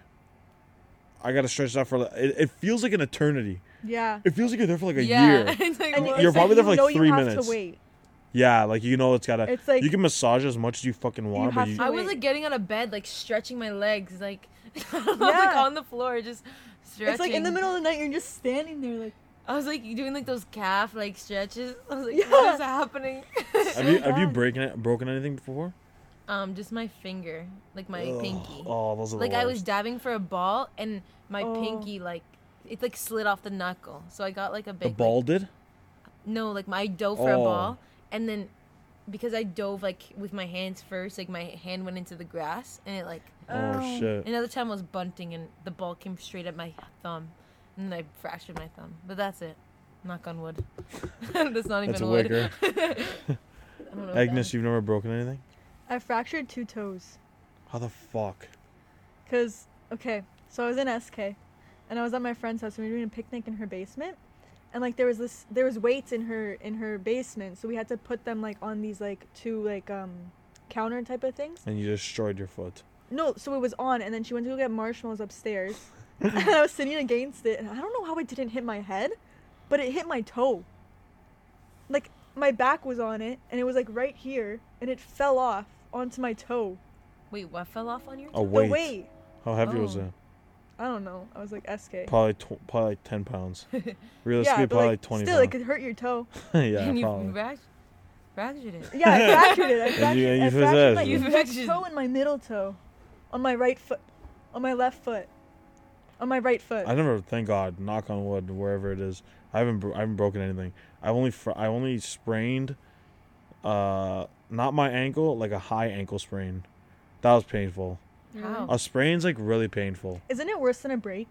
I gotta stretch that for. Like, it, it feels like an eternity. Yeah. It feels like you're there for like a yeah. year. It's like, and you're it's probably like, there for like you know three you have minutes. To wait. Yeah, like you know, it's gotta. It's like, you can massage as much as you fucking want. You but you, I was like getting out of bed, like stretching my legs, like. I was yeah. like on the floor just stretching. It's like in the middle of the night, you're just standing there like. I was like doing like those calf like stretches. I was like, yeah. what is happening? Have you have you breaking broken anything before? Um, just my finger, like my Ugh. pinky. Oh, those are the like worst. I was diving for a ball and my oh. pinky like it like slid off the knuckle, so I got like a big. The ball like, did? No, like my I dove for oh. a ball and then. Because I dove like with my hands first, like my hand went into the grass and it like. Oh, oh shit! Another time I was bunting and the ball came straight at my thumb, and I fractured my thumb. But that's it. Knock on wood. That's not even that's wood. That's a wicker. I don't know Agnes, you've never broken anything? I fractured two toes. How the fuck? Cause okay, so I was in S K, and I was at my friend's house and we were doing a picnic in her basement, and like there was this there was weights in her in her basement, so we had to put them like on these like two like um counter type of things. And you destroyed your foot. No, so it was on, and then she went to go get marshmallows upstairs, and I was sitting against it, and I don't know how it didn't hit my head, but it hit my toe. Like my back was on it, and it was like right here, and it fell off onto my toe. Wait, what fell off on your toe? Oh, weight. The weight. How heavy oh. was it? I don't know. I was like S K. Probably tw- probably like ten pounds. Realistically, yeah, probably like, like twenty. Still, pounds. It could hurt your toe. Yeah, and probably. You fractured, fractured it. Yeah, I fractured it. I fractured, and you, and you I fractured my you fractured. toe and my middle toe, on my right foot, on my left foot, on my right foot. I never, thank God, knock on wood, wherever it is. I haven't bro- I haven't broken anything. I only fr- I only sprained, uh, not my ankle, like a high ankle sprain. That was painful. Wow. A sprain's like really painful. Isn't it worse than a break?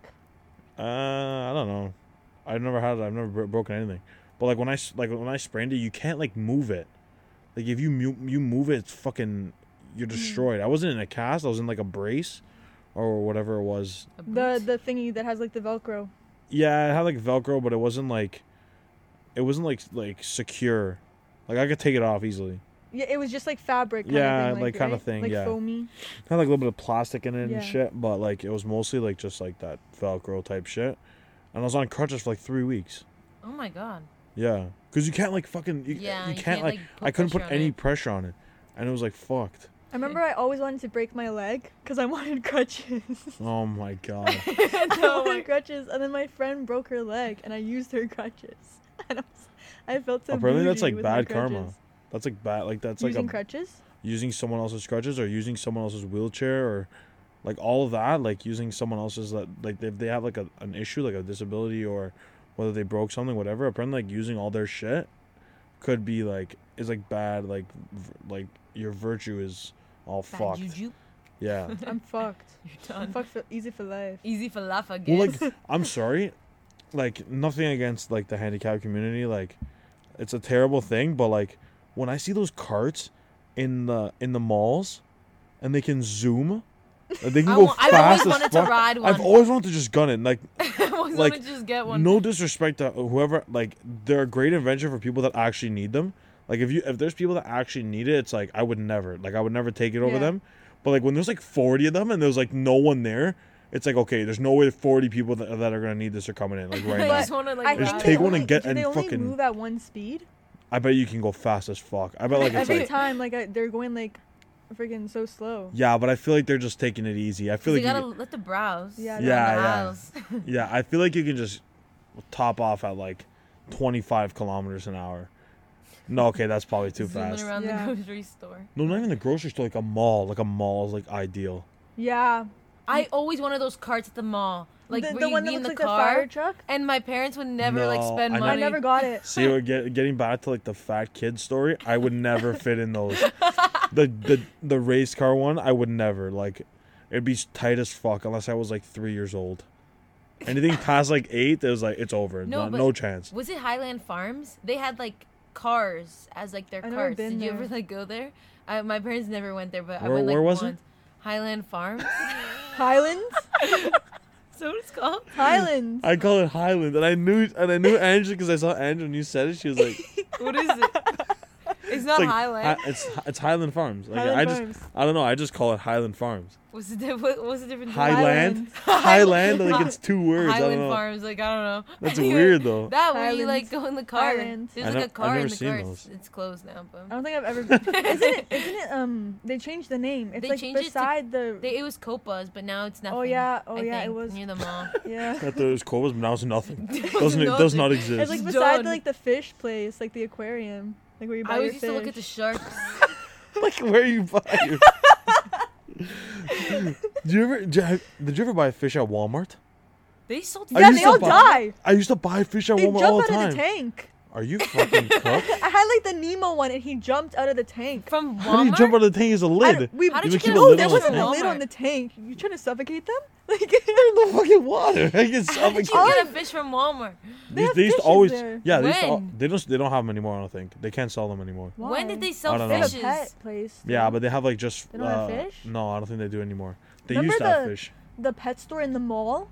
Uh, I don't know. I've never had it. I've never bro- broken anything. But like when I like when I sprained it, you can't like move it. Like if you mu- you move it, it's fucking you're destroyed. Mm. I wasn't in a cast. I was in like a brace, or whatever it was. The the thingy that has like the Velcro. Yeah, it had like Velcro, but it wasn't like, it wasn't like like secure. Like I could take it off easily. Yeah, it was just like fabric kind yeah, of thing. Yeah, like, like kind right? of thing, like yeah. Like foamy. Kind of like a little bit of plastic in it yeah. and shit, but like it was mostly like just like that Velcro type shit. And I was on crutches for like three weeks. Oh my God. Yeah. Because you can't like fucking, you, yeah, you, can't, you can't like, like I couldn't put any it. pressure on it. And it was like fucked. I remember I always wanted to break my leg because I wanted crutches. Oh my God. I wanted crutches, and then my friend broke her leg and I used her crutches. And I, was, I felt so Apparently that's like bad karma. That's like bad, like that's using like using crutches, using someone else's crutches, or using someone else's wheelchair, or like all of that, like using someone else's that, like if they have like a, an issue, like a disability, or whether they broke something, whatever. Apparently, like using all their shit could be like is like bad, like v- like your virtue is all bad fucked. Juju. Yeah, I'm fucked. You're done. I'm fucked for, easy for life. Easy for life, I guess. Well, like I'm sorry, like nothing against like the handicapped community, like it's a terrible thing, but like. When I see those carts in the in the malls, and they can zoom, they can I go want, fast I've as fuck. To ride one. I've always wanted to just gun it, like, I always like wanted to just get one. No disrespect to whoever, like, they're a great invention for people that actually need them. Like, if you if there's people that actually need it, it's like I would never, like, I would never take it over yeah. them. But like when there's like forty of them and there's like no one there. It's like, okay, there's no way the forty people that, that are gonna need this are coming in like right now. Just wanna, like, just take one only, and get do and they only fucking move at one speed. I bet you can go fast as fuck. I bet like it's every like, time like I, they're going like freaking so slow. Yeah, but I feel like they're just taking it easy. I feel like you gotta you can, let the browse. Yeah, yeah, yeah. yeah. I feel like you can just top off at like twenty-five kilometers an hour. No, okay, that's probably too Zooming fast. Around yeah. the grocery store. No, not even the grocery store. Like a mall. Like a mall is like ideal. Yeah, I always wanted those carts at the mall. Like the, the one that looks the like car, a fire truck, and my parents would never no, like spend I money. I never got it. See, we're get, getting back to like the fat kid story. I would never fit in those. The the the race car one, I would never like. It'd be tight as fuck unless I was like three years old. Anything past like eight, it was like it's over. No, no, no chance. Was it Highland Farms? They had like cars as like their I've carts. Did there. you ever like go there? I, my parents never went there, but where, I went like where was once. It? Highland Farms. Highlands. So it's called Highland. I call it Highland, and I knew and I knew Angela because I saw Angela and you said it. She was like, "What is it? It's not it's like, Highland. Hi, it's it's Highland Farms. Like Highland I just Farms. I don't know. I just call it Highland Farms. What's the what, what's the difference? Highland, Highland. Like it's two words. Highland I don't know. Farms. Like I don't know. That's weird though. That way you like go in the car. Highland. There's I like a car in the car. Those. It's closed now, but I don't think I've ever. Been. isn't it? Isn't it? Um, they changed the name. It's they like beside it to, the. They, it was Copa's, but now it's nothing. Oh yeah. Oh I yeah. Think, it was near the mall. yeah. That there was Copa's, but now it's nothing. Doesn't it? Does not exist. It's like beside the, like the fish place, like the aquarium. Like where you buy I always used fish. to look at the sharks. Like where you buy your... Did you ever did you ever buy fish at Walmart? They sold fish. Yeah, they all buy, die. I used to buy fish at they Walmart all the time. They jump out of the tank. Are you fucking cooked? I had like the Nemo one and he jumped out of the tank. From Walmart? How do you jump out of the tank? Is a lid. We, how did you, you get a lid? There wasn't a lid on the tank. You trying to suffocate them? Like they're in the fucking water. I can How did you get a fish from Walmart? They, they, they used to always. There. Yeah, they, used to, they don't. They don't have them anymore. I don't think they can't sell them anymore. Why? When did they sell fishes? They have a pet place. Yeah, but they have like just. They don't uh, have fish? No, I don't think they do anymore. They Remember used to the, have fish. The pet store in the mall.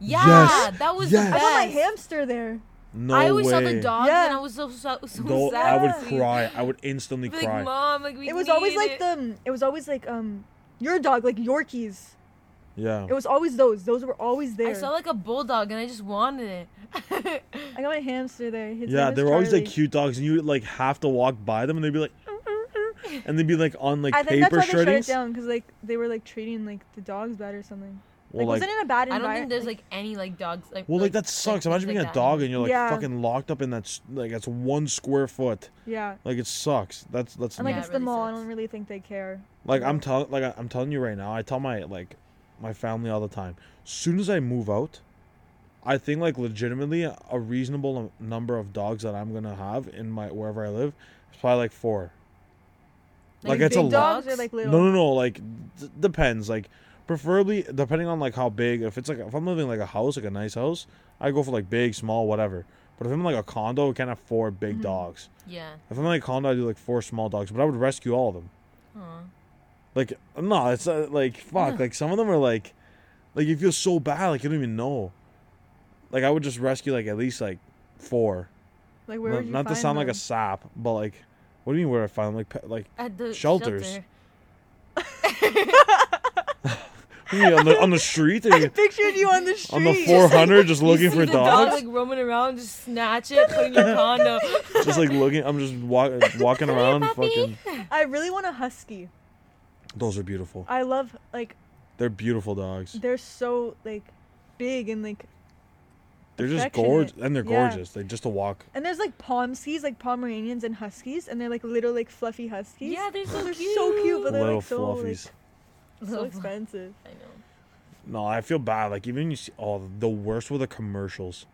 Yeah, yes. that was yes. the best. I want my hamster there. No I always way. saw the dogs yeah. and I was so, so, so no, sad. I would cry. I would instantly like, cry. Mom, like we it was always it. like the. It was always like um, your dog, like Yorkies. Yeah. It was always those. Those were always there. I saw like a bulldog and I just wanted it. I got my hamster there. His yeah, they were Charlie. always like cute dogs, and you would like have to walk by them, and they'd be like, and they'd be like on like I paper shreddings. I think that's why they shut it down, because like they were like treating like the dogs bad or something. Well, like, like, wasn't in a bad environment. I don't think there's like any like dogs like. Well, like, like that sucks. Like, imagine being like a that. dog and you're like yeah. fucking locked up in that sh- like that's one square foot. Yeah. Like it sucks. That's that's. And like yeah, it's it really the mall. Sucks. I don't really think they care. Like I'm telling, like I'm telling you right now. I tell my like, my family all the time. Soon as I move out, I think like legitimately a reasonable number of dogs that I'm gonna have in my wherever I live is probably like four. Like, like it's big a dogs lot. Or like little. No, no, no. Like d- depends. Like. Preferably, depending on, like, how big. If it's, like, if I'm living in, like, a house, like, a nice house, I go for, like, big, small, whatever. But if I'm, like, a condo, I can't have four big mm-hmm. dogs. Yeah. If I'm, like, a condo, I do, like, four small dogs. But I would rescue all of them. Aww. Like, no, it's, uh, like, fuck. Yeah. Like, some of them are, like, like, you feel so bad. Like, you don't even know. Like, I would just rescue, like, at least, like, four. Like, where N- would you Not find to sound them? Like a sap, but, like, what do you mean where I find them? Like, pe- like At the shelters. Shelter. On the, on the street? I pictured you on the street. On the four hundred, like, just looking for the dogs. Dog, like roaming around, just snatch it, put in your condo. Just like looking, I'm just walk, walking around. Hey, fucking. I really want a husky. Those are beautiful. I love, like. They're beautiful dogs. They're so, like, big and, like. They're just gorgeous. And they're yeah. gorgeous. They just to walk. And there's, like, Pomskies, like Pomeranians and Huskies. And they're, like, little, like, fluffy Huskies. Yeah, they're so they're cute. They're so cute, but they're, little like, so. Fluffies. Like, so expensive. I know. No, I feel bad. Like, even you see, oh, the worst were the commercials.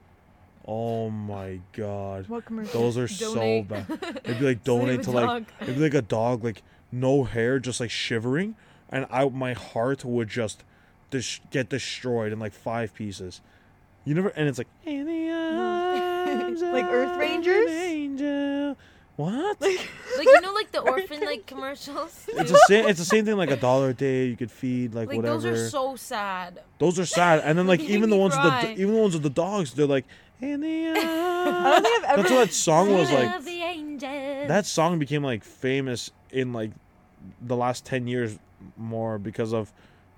Oh my god. What commercials? Those are donate. so bad. They'd be like donate to like, it'd be like a dog, like no hair, just like shivering, and I my heart would just dis- get destroyed in like five pieces. You never, and it's like in the arms like Earth Rangers. Angel. What? Like, like you know, like the orphan like commercials. It's the same. It's the same thing. Like a dollar a day, you could feed like, like whatever. Those are so sad. Those are sad, and then like even the ones cry. with the even the ones with the dogs, they're like. In the arms. I don't think I've ever. That's what that song was like. That song became like famous in like the last ten years more because of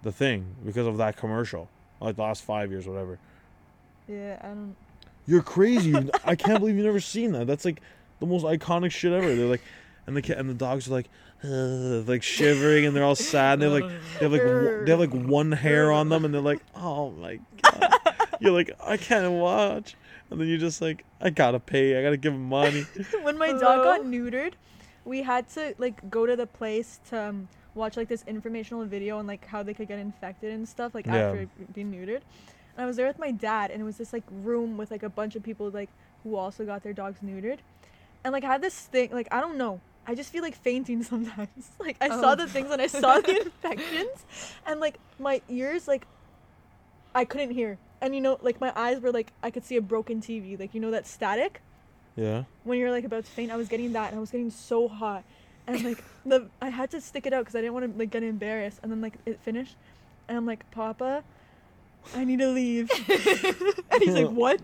the thing, because of that commercial, like the last five years, whatever. Yeah, I don't. You're crazy! I can't believe you've never seen that. That's like. The most iconic shit ever. They're like, and the and the dogs are like, like shivering, and they're all sad. And they're like, they have like, w- they have like one hair on them, and they're like, oh my god. You're like, I can't watch. And then you're just like, I gotta pay. I gotta give them money. When my dog got neutered, we had to like go to the place to um, watch like this informational video on like how they could get infected and stuff like yeah. after being neutered. And I was there with my dad, and it was this like room with like a bunch of people like who also got their dogs neutered. And, like, I had this thing, like, I don't know. I just feel like fainting sometimes. Like, I oh. saw the things and I saw the infections. And, like, my ears, like, I couldn't hear. And, you know, like, my eyes were, like, I could see a broken T V. Like, you know that static? Yeah. When you're, like, about to faint, I was getting that. And I was getting so hot. And, like, the I had to stick it out because I didn't want to, like, get embarrassed. And then, like, it finished. And I'm like, Papa, I need to leave. And he's like, what?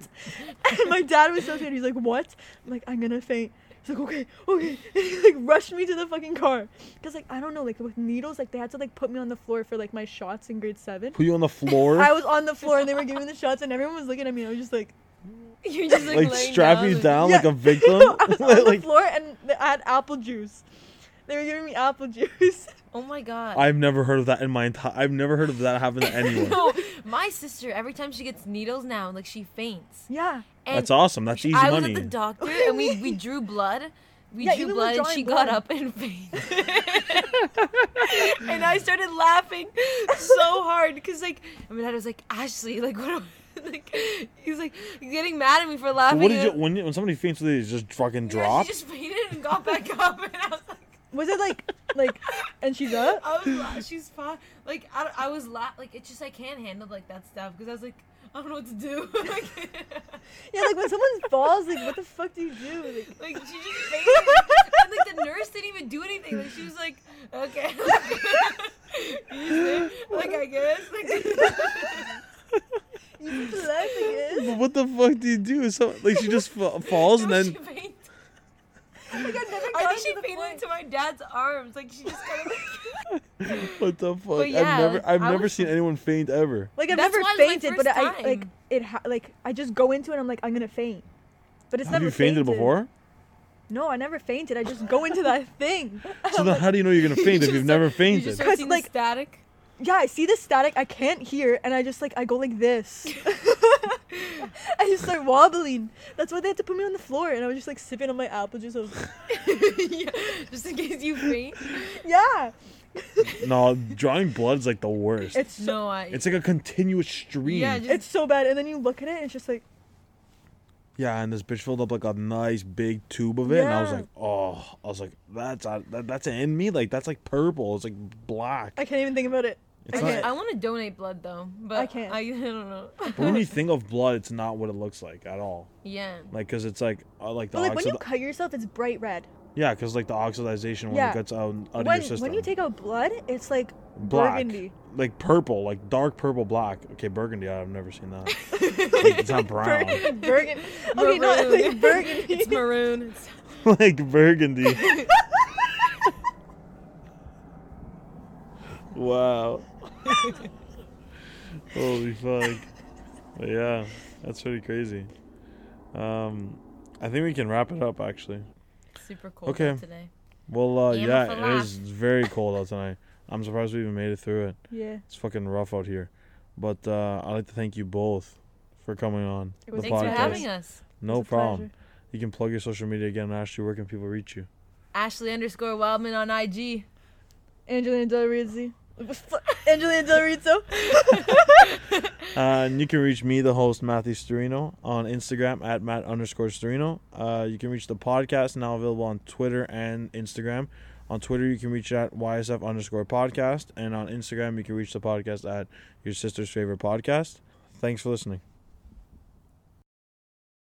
And my dad was so scared. He's like, what? I'm like, I'm gonna faint. He's like, okay, okay. And he like rushed me to the fucking car. Cause like, I don't know, like with needles, like they had to like put me on the floor for like my shots in grade seven. Put you on the floor? I was on the floor and they were giving the shots and everyone was looking at me. I was just like. You're just like, like strapping down, you down yeah. like a victim? No, I was on like, the floor and I had apple juice. They were giving me apple juice. Oh my god! I've never heard of that in my entire. I've never heard of that happen to anyone. No, my sister. Every time she gets needles now, like she faints. Yeah, and that's awesome. That's easy I money. I was at the doctor and we, we drew blood. We yeah, drew blood and she blood. got up and fainted. And I started laughing so hard because like my dad was like, Ashley, like what? Am Like he's like getting mad at me for laughing. So what did you when when somebody faints? They just fucking drop. Yeah, she just fainted and got back up, and I was like. Was it like, like, and she's up? I was, la- she's fine. Like, I, I was, la- like, it's just I can't handle, like, that stuff. Because I was like, I don't know what to do. Yeah, like, when someone falls, like, what the fuck do you do? Like, like she just fainted. And, like, the nurse didn't even do anything. Like, she was like, okay. Like, I guess. Like, you Because so, like she just f- falls and then. Like, I think she fainted point. into my dad's arms. Like she just kind of. Like... What the fuck? Yeah, I've never, like, I've never was... seen anyone faint ever. Like I've That's never fainted, but time. I like it. Ha- like I just go into it. And I'm like, I'm gonna faint, but it's Have never. Have you fainted, fainted before? No, I never fainted. I just go into that thing. So then, how do you know you're gonna faint if you've never fainted? Because like the static. Yeah, I see the static. I can't hear, and I just like I go like this. I just start wobbling. That's why they had to put me on the floor, and I was just like sipping on my apple juice. I was like, yeah, just in case you faint. Yeah. No, drawing blood is like the worst. It's so, no, I, it's like a continuous stream. Yeah, just, it's so bad. And then you look at it, and it's just like. Yeah, and this bitch filled up like a nice big tube of it, yeah. And I was like, oh, I was like, that's uh, that, that's in me, like that's like purple, it's like black. I can't even think about it. It's I, not, I want to donate blood though, but I can't. I, I don't know. But when you think of blood, it's not what it looks like at all. Yeah. Like, cause it's like, uh, like the. But like oxi- when you cut yourself, it's bright red. Yeah, cause like the oxidization when yeah. it gets out, out when, of your system. When you take out blood, it's like black. Burgundy. Like purple, like dark purple black. Okay, burgundy. I've never seen that. Like, it's not brown. Bur- burgundy. Okay, no, like burgundy. It's maroon. It's... like burgundy. Wow. Holy fuck. But yeah, that's pretty crazy. Um, I think we can wrap it up actually. Super cold okay. out today. Well, uh, yeah, it laugh. is very cold out tonight. I'm surprised we even made it through it. Yeah. It's fucking rough out here. But uh, I'd like to thank you both for coming on the podcast. Thanks for having us. No problem. Pleasure. You can plug your social media again. Ashley, where can people reach you? Ashley underscore Wildman on I G. Angelina Del Rizzo. Angelina Del Rizzo. uh, and you can reach me, the host, Matthew Storino, on Instagram at Matt underscore Storino. Uh, you can reach the podcast, now available on Twitter and Instagram. On Twitter, you can reach at Y S F underscore podcast. And on Instagram, you can reach the podcast at Your Sister's Favorite Podcast. Thanks for listening.